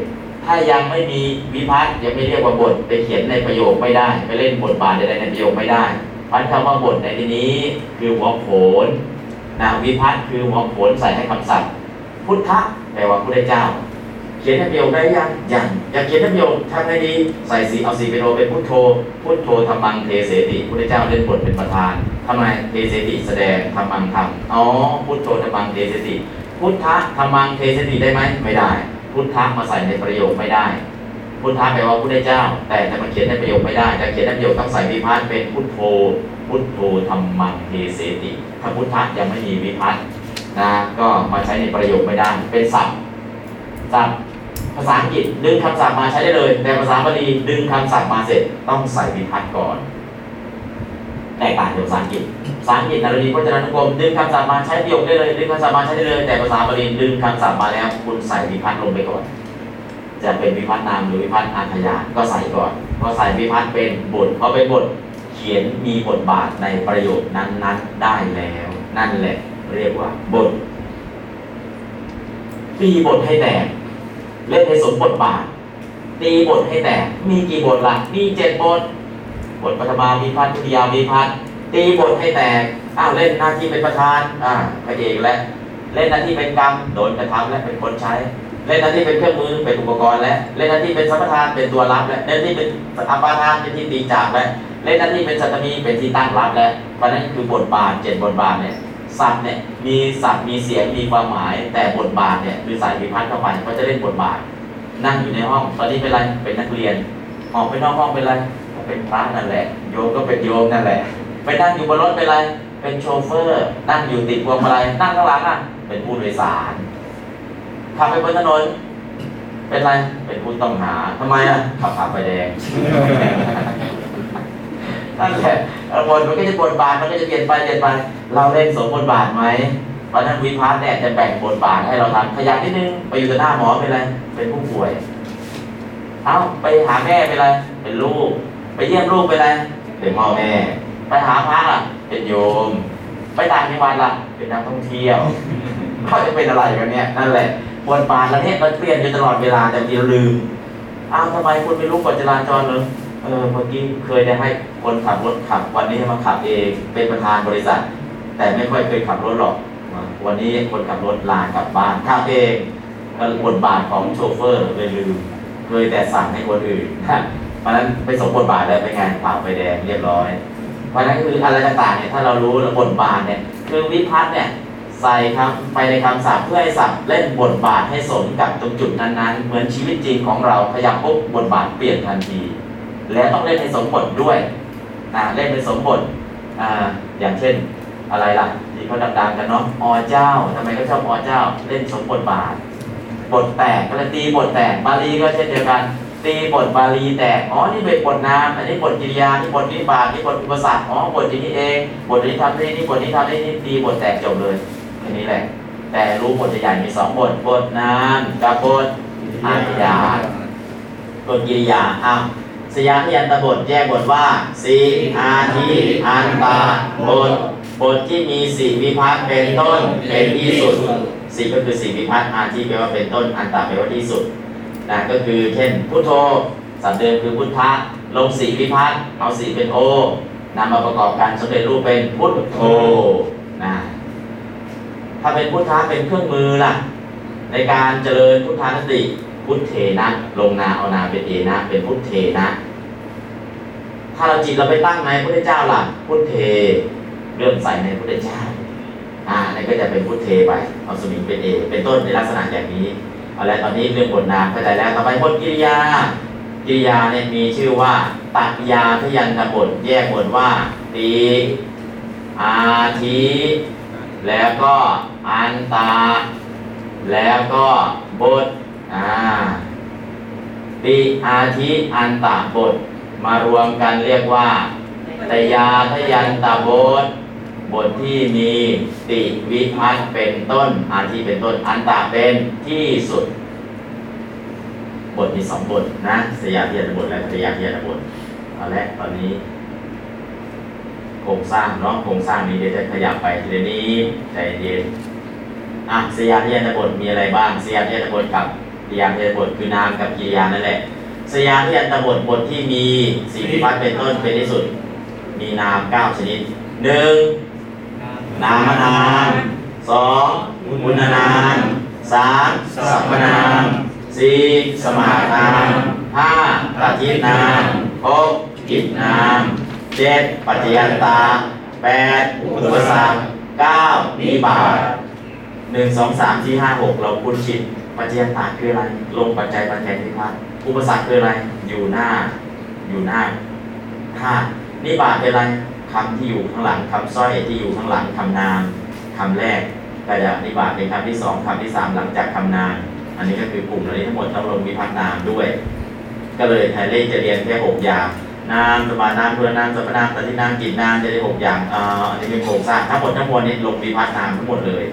ถ้ายังไม่มีวิพัดยังไม่เรียกว่าบทไปเขียนในประโยคไม่ได้ไปเล่นบทบาทใดๆในประโยคไม่ได้พันคำว่าบทในที่นี้คือหัวโขนนะวิพัดคือหัวโขนใส่ให้คำศัพท์พุทธะแปลว่าพุทธเจ้าเขียนในประโยคได้ยังอยากเขียนในประโยคทำไงดีใส่สีเอาสีเป็นโอเป็นพุทโธพุทโธธรรมังเทเสติพุทธเจ้าเล่นบทเป็นประธานทำไมเทเสติแสดงธรรมังธรรมอ๋อพุทโธธรรมังเทเสติพุทธะธรรมังเทเสติได้ไหมไม่ได้พุทธะมาใส่ในประโยคไม่ได้พุทธะแปลว่าพุทธเจ้าแต่จะมาเขียนในประโยคไม่ได้จะเขียนในประโยคต้องใส่วิภัตติเป็นพุทโธพุทโธธรรมังเทเสติถ้าพุทธะยังไม่มีวิภัตตินะก็มาใช้ในประโยคไม่ได้เป็นศัพท์ภาษาอังกฤษดึงคำศัพท์มาใช้ได้เลยแต่ภาษาบาลีดึงคำศัพท์มาเสร็จต้องใส่วิภัตติก่อนแตกต่างจากภาษาอังกฤษภาษาอังกฤษนารณีพจนานุกรมดึงคำศัพท์มาใช้ประโยคได้เลยดึงคำศัพท์มาใช้ได้เลยแต่ภาษาบาลีดึงคำศัพท์มาแล้วคุณใส่วิภัตติลงไปก่อนจะเป็นวิภัตตินามหรือวิภัตติอาทยานก็ใส่ก่อนพอใส่วิภัตติเป็นบทพอเป็นบทเขียนมีบทบาทในประโยคนั้นๆได้แล้วนั่นแหละเรียกว่าบทตีบทให้แตกเล่นให้สมบทบาทตีบทให้แตกมีกี่บทล่ะมี7บทบทปฐมาวิภัตติทุติยาวิภัตติตีบทให้แตกเล่นหน้าที่เป็นประธานพระเอกแล้วเล่นหน้าที่เป็นกรรมโดนกระทำและเป็นคนใช้เล่นหน้าที่เป็นเครื่องมือเป็นอุปกรณ์และเล่นหน้าที่เป็นสัมปทานเป็นตัวรับและเล่นหน้าที่เป็นอัปปาทานเป็นที่ตีจากและเล่นหน้าที่เป็นสัตตมีเป็นที่ตั้งรับและเพราะนั้นคือบทบาท7บทบาทเนี่ยศัพท์เนี่ยมีศัพท์มีเสียงมีความหมายแต่บทบาทเนี่ยคือสายวิภัตติเข้าไปก็จะเล่นบทบาทนั่งอยู่ในห้องตอนนี้เป็นอะไรเป็นนักเรียนออกไปนอกห้องเป็นอะไรก็เป็นพระนั่นแหละโยมก็เป็นโยมนั่นแหละไปนั่งอยู่บนรถเป็นอะไรเป็นโชเฟอร์นั่งอยู่ติดพวงมาลัยนั่งข้างหลังเป็นผู้โดยสารขับไปบนถนนเป็นอะไรเป็นผู้ต้องหาทำไมขับไฟแดงนั่นแหละบทมันก็จะบทบาทมันก็จะเปลี่ยนไปเราเล่นสมบทบาทไหมเพราะนั้นวิภัตติเนี่ยจะแบ่งบทบาทให้เราทำขยับนิดนึงไปอยู่กับหน้าหมอเป็นอะไรเป็นผู้ป่วยไปหาแม่เป็นอะไรเป็นลูกไปเยี่ยมลูกเป็นอะไรเป็นพ่อแม่ไปหาพระล่ะเป็นโยมไปต่างจังหวัดล่ะเป็นนักท่องเที่ยวเขาจะเป็นอะไรกันเนี่ยนั่นแหละบทบาทแล้วเนี่ยมันเปลี่ยนอยู่ตลอดเวลาแต่เราลืมทำไมคุณเป็นลูกกฎจราจรเลยเมื่อกี้เคยได้ให้คนขับรถขับวันนี้มาขับเองเป็นประธานบริษัทแต่ไม่ค่อยเคยขับรถหรอกวันนี้คนขับรถลากลับบ้านขับเองมันบทบาทของโชเฟอร์เลยลืมเคยแต่สั่งให้คนอื่นเพราะนั้นไปสมบทบาทได้ไปงานผ่าไฟแดงเรียบร้อยเพราะนั้นคืออะไรต่างๆเนี่ยถ้าเรารู้บทบาทเนี่ยคือวิภัตติเนี่ยใส่คำไปในคำศัพท์เพื่อให้ศัพท์เล่นบทบาทให้สมกับตรงจุดนั้นๆเหมือนชีวิตจริงของเราขยับปุ๊บบทบาทเปลี่ยนทันทีแล้วต้องเล่นให้สมบทด้วยเล่นให้สมบทอย่างเช่นอะไรล่ะที่เขาดังๆกันเนาะอเจ้าทำไมเขาชอบอเจ้าเล่นสมบทบาทบทแตกก็เลยตีบทแตกบาลีก็เช่นเดียวกันตีบทบาลีแตกนี่เป็นบทนามอันนี้บทกิริยานี่บทวิบากนี่บทอุปสรรคบทนี้เองบทนี้ทำได้นี่บทนี้ทำได้นี่ตีบทแตกจบเลยอันนี้แหละแต่รู้บทใหญ่มี2บทนามกับบทอาทยานบทกิริยาสยามยันตบทแยกบทว่าสีอาทิอันตาบทที่มีสีวิภัตติเป็นต้นเป็นที่สุดสีก็คือสีวิภัตติอาทิแปลว่าเป็นต้นอันตาแปลว่าที่สุดนะก็คือเช่นพุทโธสัพท์เดิมคือพุทธะลงสีวิภัตติเอาสีเป็นโอนำมาประกอบกันสำเร็จรูปเป็นพุทโธนะถ้าเป็นพุทธะเป็นเครื่องมือล่ะในการเจริญพุทธานุสติพุทเทนะลงนาเอานาเป็นเอนะเป็นพุทเทนะถ้าเราจิตเราไปตั้งในพุทธเจ้าล่ะพุทเทเริ่มใส่ในพุทธเจ้านั่นก็จะเป็นพุทเทไปเอาสมิงเป็นเอเป็นต้นในลักษณะอย่างนี้เอาละตอนนี้เรื่องบทนามเข้าใจแล้วต่อไปบทกิริยาเนี่ยมีชื่อว่าตักยาทยันตบทแยกบทว่าตีอาทิแล้วก็อันตาแล้วก็บท ติอาทิอันตะบทมารวมกันเรียกว่าตยาทยันตบทบทที่มีติวิภัตเป็นต้นอาทิเป็นต้นอันตะเป็นที่สุดบทมีสองบทนะสยามเทียนบทและตยาเทียนบทเอาละตอนนี้โครงสร้างเนาะโครงสร้างนี้เดี๋ยวจะขยับไปทีละนิดใจเย็นสยามเทียนบทมีอะไรบ้างสยามเทียนบทกับสยามเทียนบทคือนามกับกิริยานั่นแหละสยามเทียนบทบทที่มีสีวิภัตเป็นต้นเป็นที่สุดมีนาม9ชนิด 1. นามนาม 2. มุนนาม 3. สัพพนาม 4. สมหานาม 5. ตัทธินาม 6. กิจนาม 7. ปัจจยันตา 8. อุปสรรค 9. นิบาต 1, 2, 3, 4, 5, 6 เราคุ้นชินปัจจยันตาคืออะไรลงปัจจัยปัจจัยนิพพานอุปสรรคคืออะไรอยู่หน้าธาตุนิบาตเป็นอะไรคำที่อยู่ข้างหลังคำสร้อยที่อยู่ข้างหลังคำนามคำแรกแต่จากนิบาตเป็นคำที่สองคำที่สามหลังจากคำนามอันนี้ก็คือกลุ่มเหล่านี้ทั้งหมดต้องลงวิภัตนามด้วยก็เลยไทยเลขจะเรียนแค่6อย่างนามสมานามเพื่อนนามสัพพนามตัทธินามกิจนามจะได้6อย่างอันนี้เป็นโครงสร้างทั้งหมดทั้งมวลนี้ลงวิภัตนามทั้งหมดเลย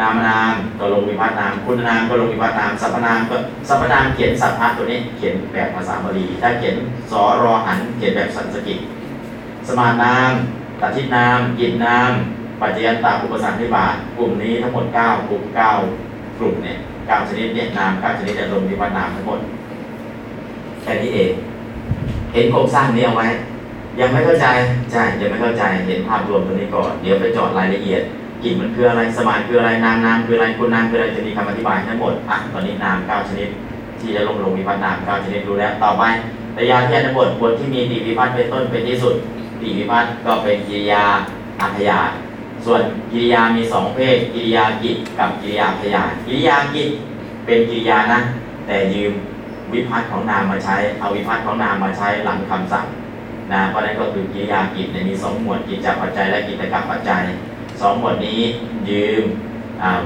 นามนามก็ลงวิภัตนามคุณนามก็ลงวิภัตนามสัพพนามก็สัพพนามเขียนสัพพะตัวนี้เขียนแบบภาษาบาลีถ้าเขียนสรหันเขียนแบบสันสกฤตสมานามตัทธินามกิจนามปัจจยันตาอุปสรรคนิบาตกลุ่มนี้ทั้งหมด9กลุ่ม9กลุ่มเนี่ย9ชนิดเนี่ยนาม9ชนิดจะลงวิภัตนามทั้งหมดแค่นี้เองเห็นโครงสร้างนี้เอาไว้ยังไม่เข้าใจใช่ยังไม่เข้าใจเห็นภาพรวมตัวนี้ก่อนเดี๋ยวไปเจาะรายละเอียดกิจมันคืออะไรสมานคืออะไรนามคืออะไรคุณนามคืออะไรจะมีคำอธิบายทั้งหมดตอนนี้นาม9ชนิดที่จะลงวิภัตนาม9ชนิดรู้แล้วต่อไปตยาทยันตบทบทที่มีติวิภัตเป็นต้นเป็นที่สุดติวิภัตก็เป็นกิริยาอัพยาส่วนกิริยามี2เพศกิริยากิจกับกิริยาอัพยากิริยากิจเป็นกิริยานะแต่ยืมวิภัตของนามมาใช้เอาวิภัตของนามมาใช้หลังคำสั่งนะเพราะนั้นก็คือกิริยากิจมี2หมวดกิจจปัจจัยและกิจกรรมปัจจัย2บทนี้ยืม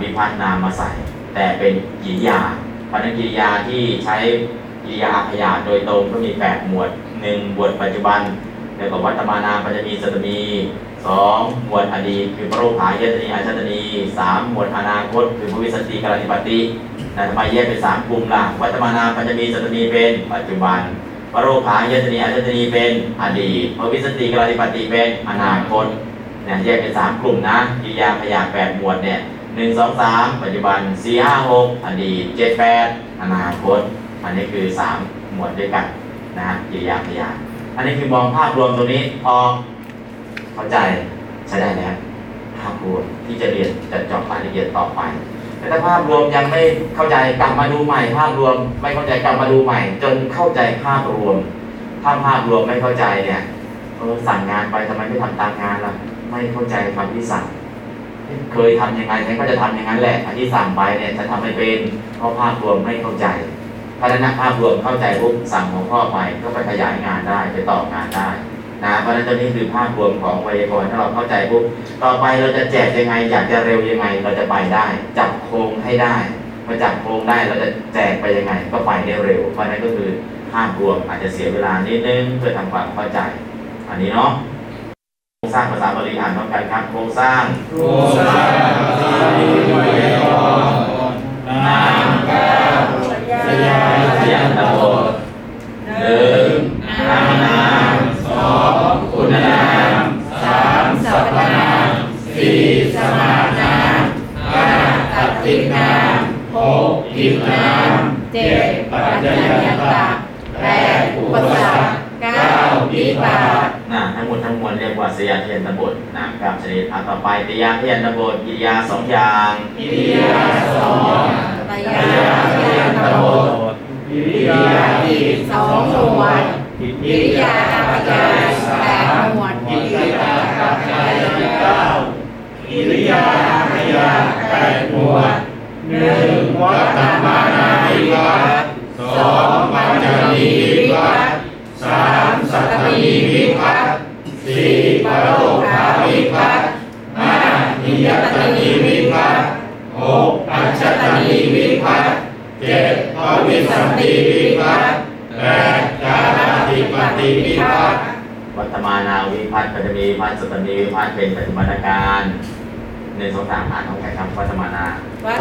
วิภัตนามมาใส่แต่เป็นกิริยาเพราะนั้นกิริยาที่ใช้กิริยาอัพยาโดยตรงก็มี8หมวด1บทปัจจุบันแล้วก็วัตมานามปัจจมีสัตตมี2หมวดอดีตคือปรูปายตนีอาชตนี3หมวดอนาคตคือภวิสันติกาลนิปัตติแต่ทำไมแยกเป็น3กลุ่มล่ะวัตมานามปัจจมีสัตตมีเป็นปัจจุบันปรูปายตนีอาชตนีเป็นอดีตภวิสันติกาลนิปัตติเป็นอนาคตแยกเป็น3กลุ่มนะกิริยาพยา8หมวดเนี่ย1 2 3ปัจจุบัน4 5 6อดีต7 8อนาคตอันนี้คือ3หมวดด้วยกันนะกิริยาพยาอันนี้คือมองภาพรวมตรงนี้พอเข้าใจใช้ได้แล้วภาพรวมที่จะเรียนจะเจาะรายละเอียดต่อไปแต่ถ้าภาพรวมยังไม่เข้าใจกลับมาดูใหม่ภาพรวมไม่เข้าใจกลับมาดูใหม่จนเข้าใจภาพรวมถ้าภาพรวมไม่เข้าใจเนี่ยสั่งงานไปทำไมไม่ทำตามงานล่ะไม่เข้าใจคำที่สั่งเคยทำยังไงฉันก็จะทำอย่างนั้นแหละอันที่สั่งไปเนี่ยจะทำไม่เป็นเพราะภาพรวมไม่เข้าใจเพราะฉะนั้นภาพรวมเข้าใจปุ๊บสั่งของข้อไปก็ไปขยายงานได้ไปต่องานได้นะเพราะฉะนั้นนี่คือภาพรวมของไวยากรณ์ถ้าเราเข้าใจปุ๊บต่อไปเราจะแจกยังไงอยากจะเร็วยังไงเราจะไปได้จับโครงให้ได้พอจับโครงได้เราจะแจกไปยังไงก็ไปได้เร็วเพราะฉะนั้นก็คือภาพรวมอาจจะเสียเวลานิดนึงเพื่อทำความเข้าใจอันนี้เนาะโครงสร้างภาษาบาลีอ่านพร้อมกันครับโครงสร้างไวยากรณ์นาม9ตยาทยันตบท 1. นามนาม 2. คุณนาม 3. สัพพนาม 4. สมานาม 5. ตัทธินาม 6. กิจนาม 7. ปัจจยันตา 8. อุปสรรค 9. นิบาตทั้งมวลเรียกว่าสยามเทียนตบทนาม9ชนิดต่อไปตยาทยันตบทกิริยา2อย่างกิริยา2ตยาทยันตบทกิริยากิจ2หมวดกิริยาอัพยา8หมวดกิริยาอัพยา9กิริยาอัพยา8หมวด1วัตมานวิภัต2ปัจจมีวิภัต3สัตตมีวิภัต4. ปรูปาวิภัต 5. นิยตตนิวิภัต 6. อัจฉตนิวิภัต 7. พวิสันติวิภัตติ 8. จาราธิปติวิภัตติวัฏมานาวิภัตติปัจจมีวิภัตติสุปฏิวิภัตติเป็นปัจจุบันการในสงสารผ่านของแก่ทำวัฏมานาวัฏ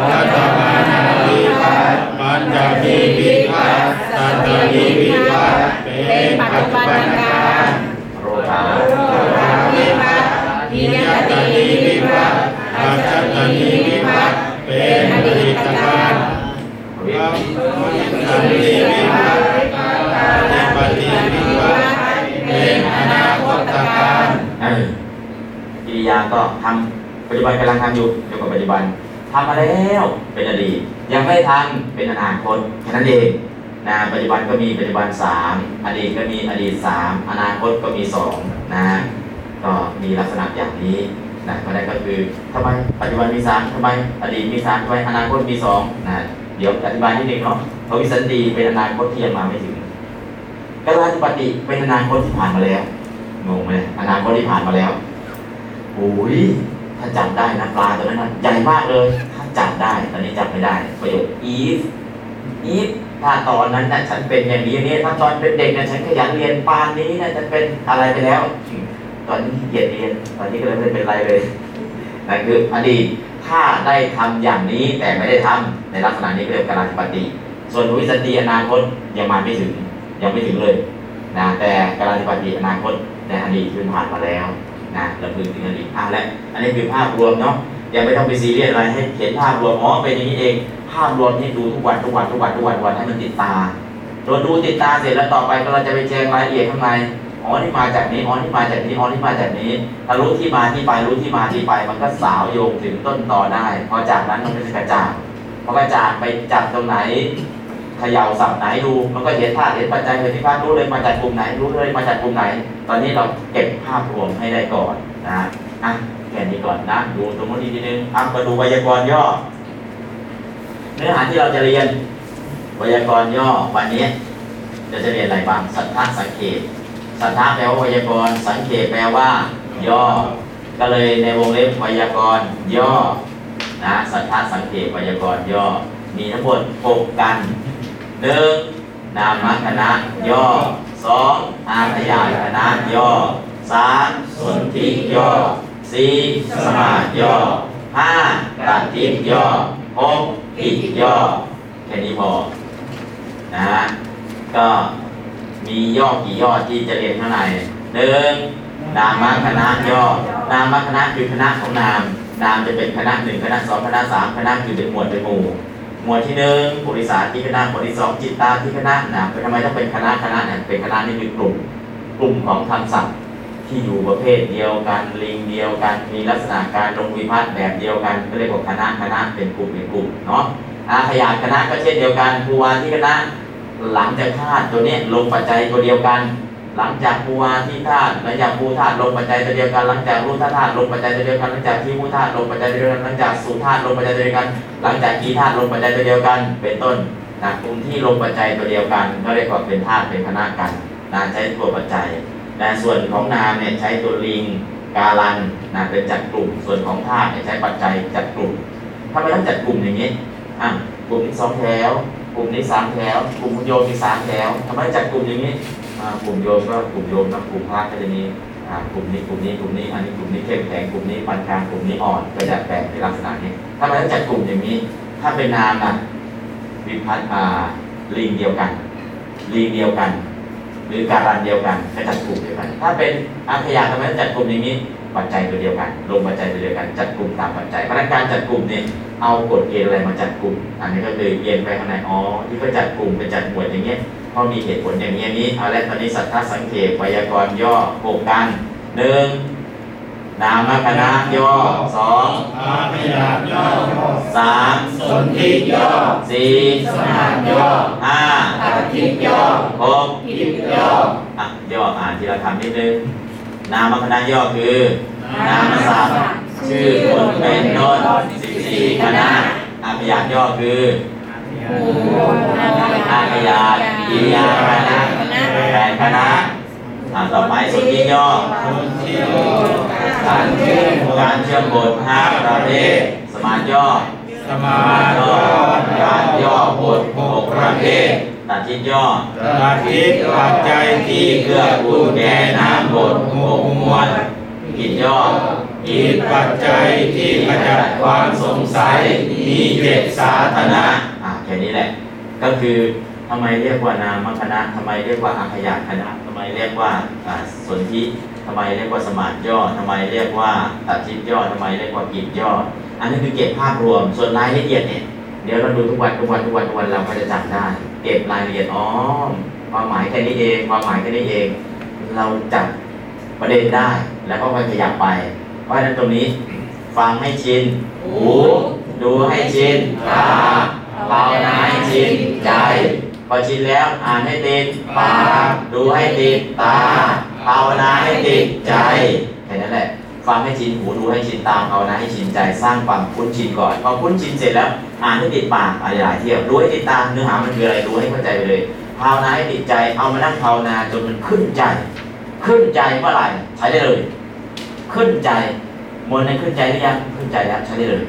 มานาวิภัตติปัจจมีวิภัตติสันติวิภัตติเป็นปัจจุบันการโรธาวิภัตตินิยตานิวิภัตติอาจารย์นิวิภัตติเป็นอดีตการวิสันติวิภัตติปัจจมีวิภัตติเป็นอนาคตการกิริยาก็ทำปัจจุบันกำลังทำอยู่เกี่ยวกับปัจจุบันทำมาแล้วเป็นอดีตยังไม่ทำเป็นอนาคตแค่นั้นเองนะปัจจุบันก็มีปัจจุบัน3อดีตก็มีอดีต3อนาคตก็มี2นะก็มีลักษณะอย่างนี้นะก็ได้ก็คือทำไมปัจจุบันมี3ทำไมอดีตมี3ทำไมอนาคตมี2นะเดี๋ยวอธิบายนิดนึงเนาะพวิสันติเป็นอนาคตที่ยังมาไม่ถึงกาลาธิปติเป็นอนาคตที่ผ่านมาแล้วงงไหมอนาคตที่ผ่านมาแล้วโอ้ยถ้าจับได้นะปลาตัวนั้นใหญ่มากเลยถ้าจับได้ตอนนี้จับไม่ได้ประโยค if ถ้าตอนนั้นนะฉันเป็นอย่างนี้อย่างนี้ถ้าตอนเป็นเด็กนะฉันขยันเรียนปานนี้นะฉันเป็นอะไรไปแล้วตอนนี้ขี้เกียจเรียนตอนนี้ก็เลยไม่เป็นไรเลยนั่นคืออดีตถ้าได้ทำอย่างนี้แต่ไม่ได้ทำในลักษณะนี้เรียกกาลาธิปติส่วนพวิสันติอนาคตยังมาไม่ถึงยังไม่ถึงเลยนะแต่กาลาธิปติอนาคตในอดีตคือผ่านมาแล้วนะเราพึงถึงอดีตภาพและอันนี้คือภาพรวมเนาะยังไม่ต้องไปซีเรียสอะไรให้เห็นภาพรวมอ๋อเป็นอย่างนี้เองภาพรวมนี่ดูทุกวันให้มันติดตาเราดูติดตาเสร็จแล้วต่อไปเราจะไปแจงรายละเอียดข้างในอ๋อนี่มาจากนี้อ๋อนี่มาจากนี้อ๋อนี่มาจากนี้ถ้ารู้ที่มาที่ไปรู้ที่มาที่ไปมันก็สาวโยงถึงต้นตอได้พอจากนั้นมันก็จะกระจ่างพอกระจ่างไปจับตรงไหนเขย่าสับไหนดูมันก็เห็นธาตุเห็นปัจจัยเห็นที่ภาพรู้เลยมาจากกลุ่มไหนรู้เลยมาจากกลุ่มไหนตอนนี้เราเก็บภาพรวมให้ได้ก่อนนะอ่ะแค่นี้ก่อนนะดูตรงนี้นิดนึงอ่ะมาดูไวยากรณ์ย่อเนื้อหาที่เราจะเรียนไวยากรณ์ย่อวันนี้จะเรียนอะไรบ้างสัทธะสังเขปสัทธะแปลว่าไวยากรณ์สังเขปแปลว่าย่อก็เลยในวงเล็บไวยากรณ์ย่อนะสัทธะสังเขปไวยากรณ์ย่อมีทั้งหมด6กัน 1. นามคณะย่อ 2. อาทยายคณะย่อ 3. สนธิย่อ 4. สมาสย่อ 5. ตัทธิย่อ 6. อิย่อแค่นี้พอนะก็มีย่อกี่ย่อที่จะเรียนข้างใน 1. นามคณะย่อนามคณะคือคณะของนามนามจะเป็นคณะ1คณะ2คณะ3คณะคือเป็นหมวดเป็นหมู่หมวดที่1ปุริสาธิคณะหมวดที่2จิตตาธิคณะนะทำไมต้องเป็นคณะคณะเนี่ยเป็นคณะนี่คือกลุ่มของคำศัพท์ที่อยู่ประเภทเดียวกันลิงเดียวกันมีลักษณะการลงวิภัตติแบบเดียวกันก็เรียกว่าคณะเป็นกลุ่มเนาะอาทยายคณะก็เช่นเดียวกันภูวาธิคณะหลังจากธาตุตัวนี้ลงปัจจัยตัวเดียวกันหลังจากภูวาที่ธาตุหลังจากภูธาตุลงปัจจัยตัวเดียวกันหลังจากรูธาตุลงปัจจัยตัวเดียวกันหลังจากที่มูธาตุลงปัจจัยตัวเดียวกันหลังจากสุธาตุลงปัจจัยตัวเดียวกันหลังจากกีธาตุลงปัจจัยตัวเดียวกันเป็นต้นนะกลุ่มที่ลงปัจจัยตัวเดียวกันก็เรียกว่าเป็นธาตุเป็นคณะกันนะใช้ตัวปัจจัยนะส่วนของนามเนี่ยใช้ตัวลิงกาลันนะเป็นจัดกลุ่มส่วนของธาตุเนี่ยใช้ปัจจัยจัดกลุ่มทำไมต้องจัดกลุ่มอย่างนี้กลุ่มที่สองแถวกลุ่มนี้3แถวกลุ่มโยมมี3แถวทำไมจัดกลุ่มอย่างนี้กลุ่มโยมก็กลุ่มโยมนะกลุ่มพระก็จะมีกลุ่มนี้กลุ่มนี้กลุ่มนี้อันนี้กลุ่มนี้เข้มแข็งกลุ่มนี้ปานกลางกลุ่มนี้อ่อนก็จะแบ่งในลักษณะนี้ถ้ามันจัดกลุ่มอย่างนี้ถ้าเป็นนามนะวิภัตติลิงเดียวกันหรือการันเดียวกันก็จัดกลุ่มเดียวกันถ้าเป็นอาทยาทำไมจัดกลุ่มอย่างนี้ปัจจัยตัวเดียวกันลงปัจจัยตัวเดียวกันจัดกลุ่มตามปัจจัยเพราะการจัดกลุ่มเนี่ยเอากฎเกณฑ์อะไรมาจัดกลุ่มอันนี้ก็เลยเกณฑ์ไปข้างในอ๋อที่ก็จัดกลุ่มเป็นจัดหมวดอย่างเงี้ยเพราะมีเหตุผลอย่างนี้เอาละตอนนี้สัทธะสังเขปไวยากรณ์ย่อโครงการ 1. นามคณะย่อ 2. อาทยายย่อ 3. สนธิย่อ 4. สมาสย่อ 5. ตัทธิย่อ 6. อิย่อย่ออ่านทีละคำนิดนึงนามคณะย่อคือนามศัพท์ชื่อคนเป็นต้น14คณะอาทยายย่อคืออาทยายกิริยาคณะ8คณะต่อไปสนธิย่อการเชื่อมบท5ประเภทสมาสย่อการย่อบท เพศอาทิตย์ย่ออาทิตย์ปัจจัยที่เกื้อกูลแก่นามบทหมู่มวลกิจย่อกิจปัจจัยที่กำจัดความสงสัยมีเจตสาธนะแค่นี้แหละก็คือทำไมเรียกว่านามคณะทำไมเรียกว่าอัคคยคณะทำไมเรียกว่าสนธิทำไมเรียกว่าสมาสย่อทำไมเรียกว่าตัดทิพย่อทำไมเรียกว่ากิจย่ออันนี้คือเก็บภาพรวมส่วนรายละเอียดเนี่ยเดี๋ยวเราดูทุกวันเราก็จะจำได้เก็บรายละเอียดความหมายแค่นี้เองเราจับประเด็นได้แล้วก็ค่อยขยับไปเพราะฉะนั้นตรงนี้ฟังให้ชินหูดูให้ชินตาภาวนาให้ชินใจพอชินแล้วอ่านให้ติดปากดูให้ติดตาภาวนาให้ติดใจแค่นั้นแหละฟังให้ชินหูดูให้ชินตาภาวนาให้ชินใจสร้างความคุ้นชินก่อนพอคุ้นชินเสร็จแล้วอ่านให้ติดปากหลายๆเที่ยวดูให้ติดตาเนื้อหามันคืออะไรดูให้เข้าใจไปเลยภาวนาให้ติดใจเอามานั่งภาวนาจนมันขึ้นใจเมื่อไหร่ใช้ได้เลยขึ้นใจมนในขึ้นใจหรือยังขึ้นใจแล้วใช้ได้เลย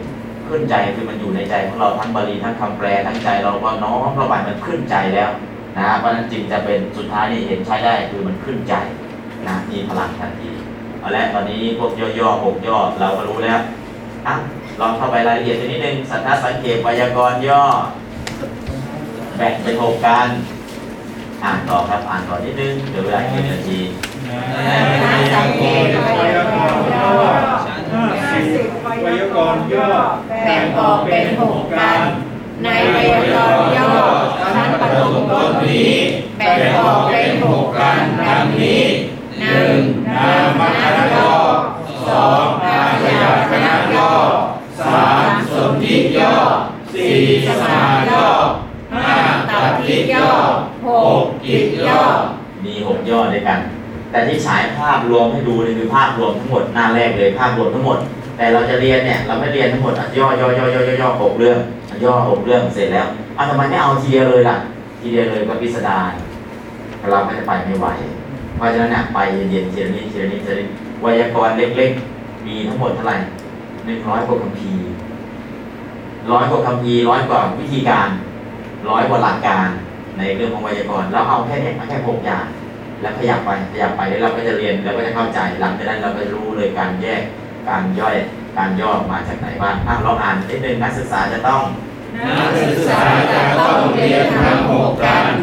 ขึ้นใจคือมันอยู่ในใจของเราทั้งบาลีทั้งคำแปลทั้งใจเราก็น้อมระบายมันขึ้นใจแล้วนะเพราะนั้นจึงจะเป็นสุดท้ายนี่เห็นใช้ได้คือมันขึ้นใจนะมีพลังทันทีเอาละตอนนี้พวกย่อๆ6ย่อเราก็รู้แล้วลองเข้าไปรายละเอียดนิดนึงสันทัดสังเขปไวยากรณ์ย่อแบ่งเป็น6การอ่านต่อครับอ่านต่อนิดนึงเดี๋ยวเวลากี่นาทีสังเขปไวยากรณ์ย่อไวยากรณ์ย่อแบ่งออกเป็น6การในไวยากรณ์ย่อชั้นปฐมต้นนี้แบ่งออกเป็น6การดังนี้1นามคณะย่อ2อัคคยคณะย่อ3สนธิย่อ4สมาย่อ5ตัทธิย่อ6กิจย่อมี6ย่อด้วยกันแต่ที่ฉายภาพรวมให้ดูนี่คือภาพรวมทั้งหมดหน้าแรกเลยภาพรวมทั้งหมดแต่เราจะเรียนเนี่ยเราไม่เรียนทั้งหมดย่อ6เรื่องย่อ6เรื่องเสร็จแล้วทำไมไม่เอาทีเดียวเลยล่ะทีเดียวเลยก็พิสดารเราไม่ได้ไปไม่ไหวเพราะฉะนั้นไปเย็นๆทีละนิดไวยากรณ์เล็กๆมีทั้งหมดเท่าไหร่100กว่าคำพี100กว่าวิธีการ100กว่าหลักการในเรื่องของไวยากรณ์เราเอาแค่นี้แค่6อย่างแล้วขยับไปแล้วเราก็จะเรียนแล้วก็จะเข้าใจหลังจากนั้นเราก็รู้เลยการแยกการย่อยการย่อมาจากไหนบ้างเราอ่านนิดนึงนักศึกษาจะต้องเรียนทั้ง6การ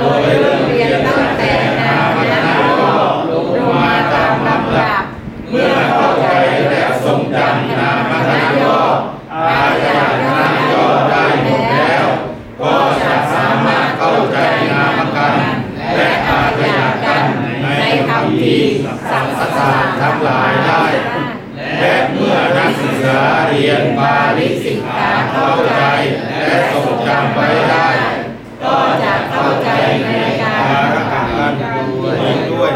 โดยเริ่มเรียนตั้งแต่นามคณะย่อลงมาตามลำดับเมื่อเข้าใจและทรงจำนามคณะย่ออาจารย์คณะย่อได้หมดแล้วก็จะสามารถเข้าใจนามกันและอาจารย์กันในคำที่สังสารทั้งหลายได้และเมื่อนักศึกษาเรียนบาลีสิกขาเข้าใจและทรงจำไว้ได้ก็จะเข้าใจในการด้วย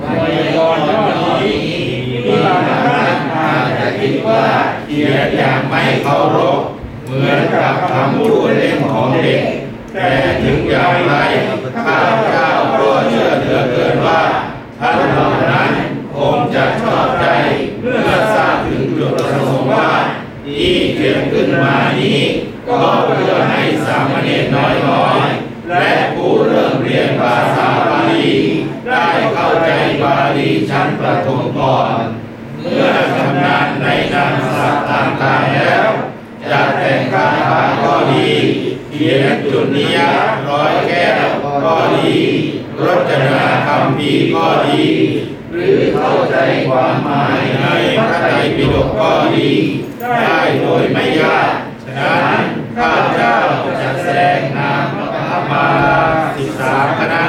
ไวยากรณ์นี้มีบางท่านอาจจะคิดว่าเกียรติอย่างไม่เคารพเหมือนกับคำพูดเล่นของเด็กแต่ถึงอย่างไรข้าพเจ้าก็เชื่อเหลือเกินว่าท่านเหล่านั้นคงจะชอบใจเมื่อทราบถึงจุดประสงค์ว่าที่เขียนขึ้นมานี้ก็เพื่อให้สามเณรน้อยๆและผู้เริ่มเรียนภาษาบาลีได้เข้าใจบาลีชั้นประถมก่อนเมื่อชำนาญในนามศัพท์ต่างๆแล้วจะแต่งคาถาก็ดีเขียนจุลนิยะร้อยแก้วก็ดีรจนาคำพีก็ดีหรือเข้าใจความหมายในพระไตรปิฎกก็ดีได้โดยไม่ยากฉะนั้นข้าพเจ้าจะแสดงนามมาศึกษาคณะ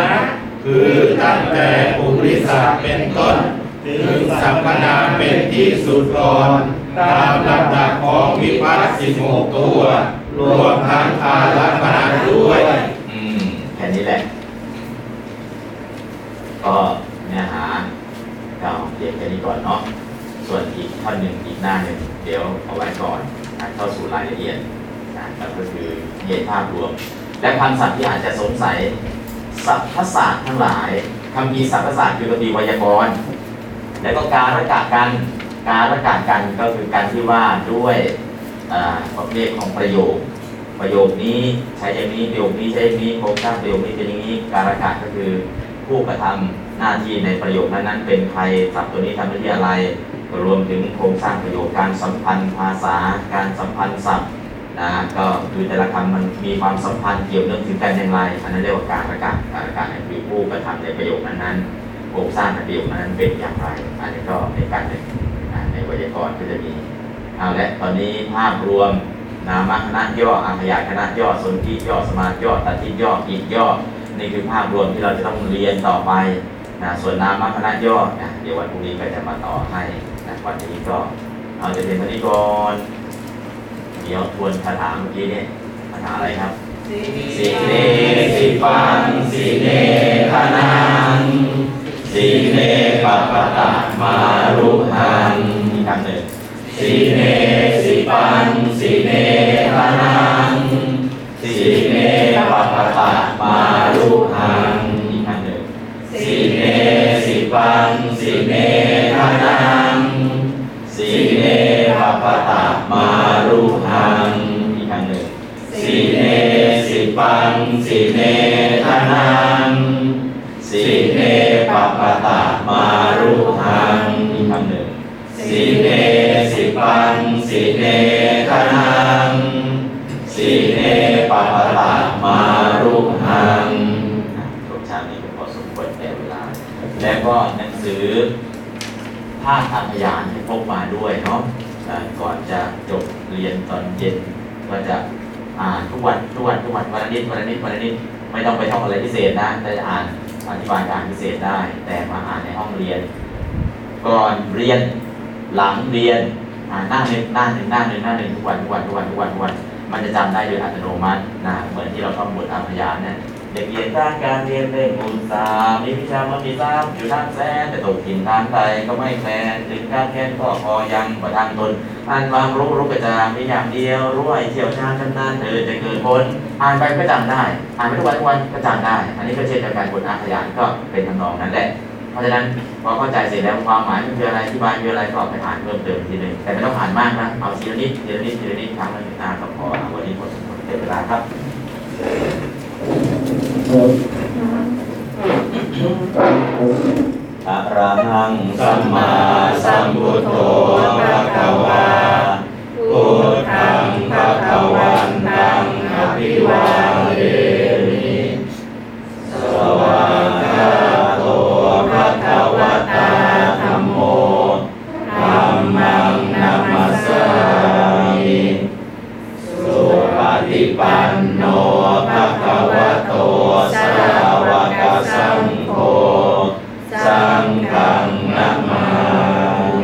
คือตั้งแต่ปุริสเป็นต้นถึงสัมปนาเป็นที่สุดก่อนตามลำดับของวิภัตติ16ตัวรวมทั้งอารัมภณะด้วยแค่นี้แหละก็เนื้อหาเราเรียนแค่นี้ก่อนเนาะส่วนอีกท่อนหนึ่งอีกหน้าหนึ่งเดี๋ยวเอาไว้ก่อนเข้าสู่รายละเอียดก็คือเห็นภาพรวมและคำศัพท์ที่อาจจะสงสัยศัพทศาสตร์ทั้งหลายคำพีศัพทศาสตร์คือคำพีไวยากรณ์และก็การละกะกันก็คือการที่ว่าด้วยประเภทของประโยค ประโยคนี้ใช้อย่างนี้ประโยคนี้ใช้อย่างนี้โครงสร้างประโยคนี้เป็นอย่างนี้การละกะก็คือผู้กระทำหน้าที่ในประโยคนั้นเป็นใครศัพท์ตัวนี้ทำหน้าที่อะไรรวมถึงโครงสร้างประโยคการสัมพันธ์ภาษาการสัมพันธ์ศัพท์นะก็ดูแต่ละคำมันมีความสัมพันธ์เกี่ยวเนื่องถึงกันอย่างไรอันนั้นเรียกว่าการละกะการละกะคือผู้กระทำในประโยคนั้นโครงสร้างในประโยคนั้นเป็นอย่างไรอันนี้ก็ในการในไวยากรณ์ก็จะมีเอาละตอนนี้ภาพรวมนามคณะย่ออักขยคณะย่อสนธิย่อสมาสย่อตัดทิย่ออีกย่อนี่คือภาพรวมที่เราจะต้องเรียนต่อไปนะส่วนนามคณะย่อนะเดี๋ยววันพรุ่งนี้ก็จะมาต่อให้นะวันนี้ก็เอาจะเรียนตอนนี้ก่อนเดี๋ยวทวนคาถาเมื่อกี้เนี่ยคาถาอะไรครับสิเนสิปังสิเนธนังสิเนปะปะตะมารุหังอีกคำหนึ่งสิเนสิปังสิเนธนังสิเนปะปะตะมารุหังอีกคำหนึ่งสิเนสิปังสิเนธนังสิเนปะปะตะมารุหังอีกคำหนึ่งสิเนสิปังสิเนธนังสิเนปะปะตะมารุหังอีกคำหนึ่งสิเนสิปังสิเนธนังสิเนปะปะตะมารุหังทุกชาตินี้พอสมควรแก่เวลาและก็หนังสือภาคพยานให้พบมาด้วยเนาะก่อนจะจบเรียนตอนเย็นก็จะอ่านทุกวันวันละนิดไม่ต้องไปท่องอะไรพิเศษนะแต่อ่านอธิบายการพิเศษได้แต่มาอ่านในห้องเรียนก่อนเรียนหลังเรียนหน้าหนึ่งทุกวันมันจะจำได้โดยอัตโนมัตินะเหมือนที่เราท่องบทอักขยานเนี่ยเด็กเรียนด้านการเรียนเรื่องมูลสามมีวิชามัธยมสามอยู่ด้านแสนแต่ตกกินทานไตก็ไม่แฟนถึงการแค้นก็พอยังประทางตนอ่านความรู้กระจายมีอย่างเดียวรู้ไอเที่ยวชาตินานเธอจะเกิดผลอ่านไปก็จำได้อ่านไปทุกวันก็จำได้อันนี้ก็เช่นเดียวกันบทอักขยานก็เป็นทำนองนั้นแหละเพราะฉะนั้นพอเข้าใจเสร็จแล้วความหมายคืออะไรที่บานคืออะไรก็ไปอ่านเพิ่มเติมทีนึงแต่ไม่ต้องอ่านมากนะเอาทีละนิดครั้งละนิดก็พอวันนี้หมดเวลาครับอะระหังสัมมาสัมพุทโธภะคะวาพุทธังภะคะวันตังอะภิวาเทมิสวากขาโตภะคะวะตาธัมโมธัมมังนะมัสสามิสุปฏิปันโนภะคะวะโตสาวกสังโฆสังฆังนะมาม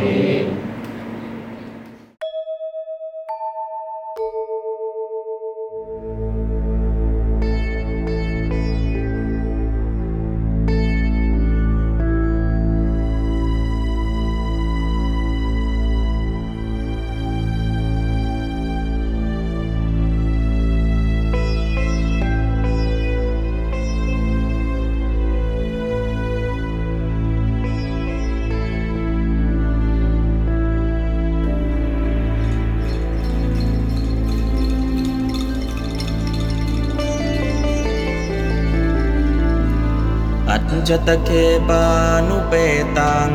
ิจตเคปานุเปตัง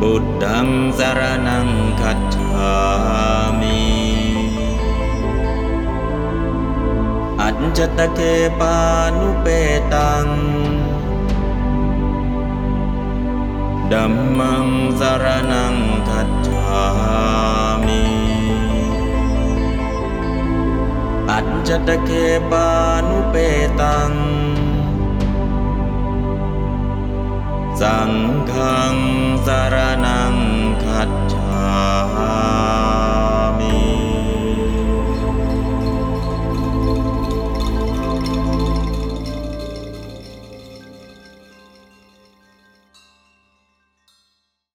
บุตตังสรณังคัจฉามิอัจจตเคปานุเปตังธัมมังสรณังคัจฉามิอัจจตเคปานุเปตังสังฆังสรณัง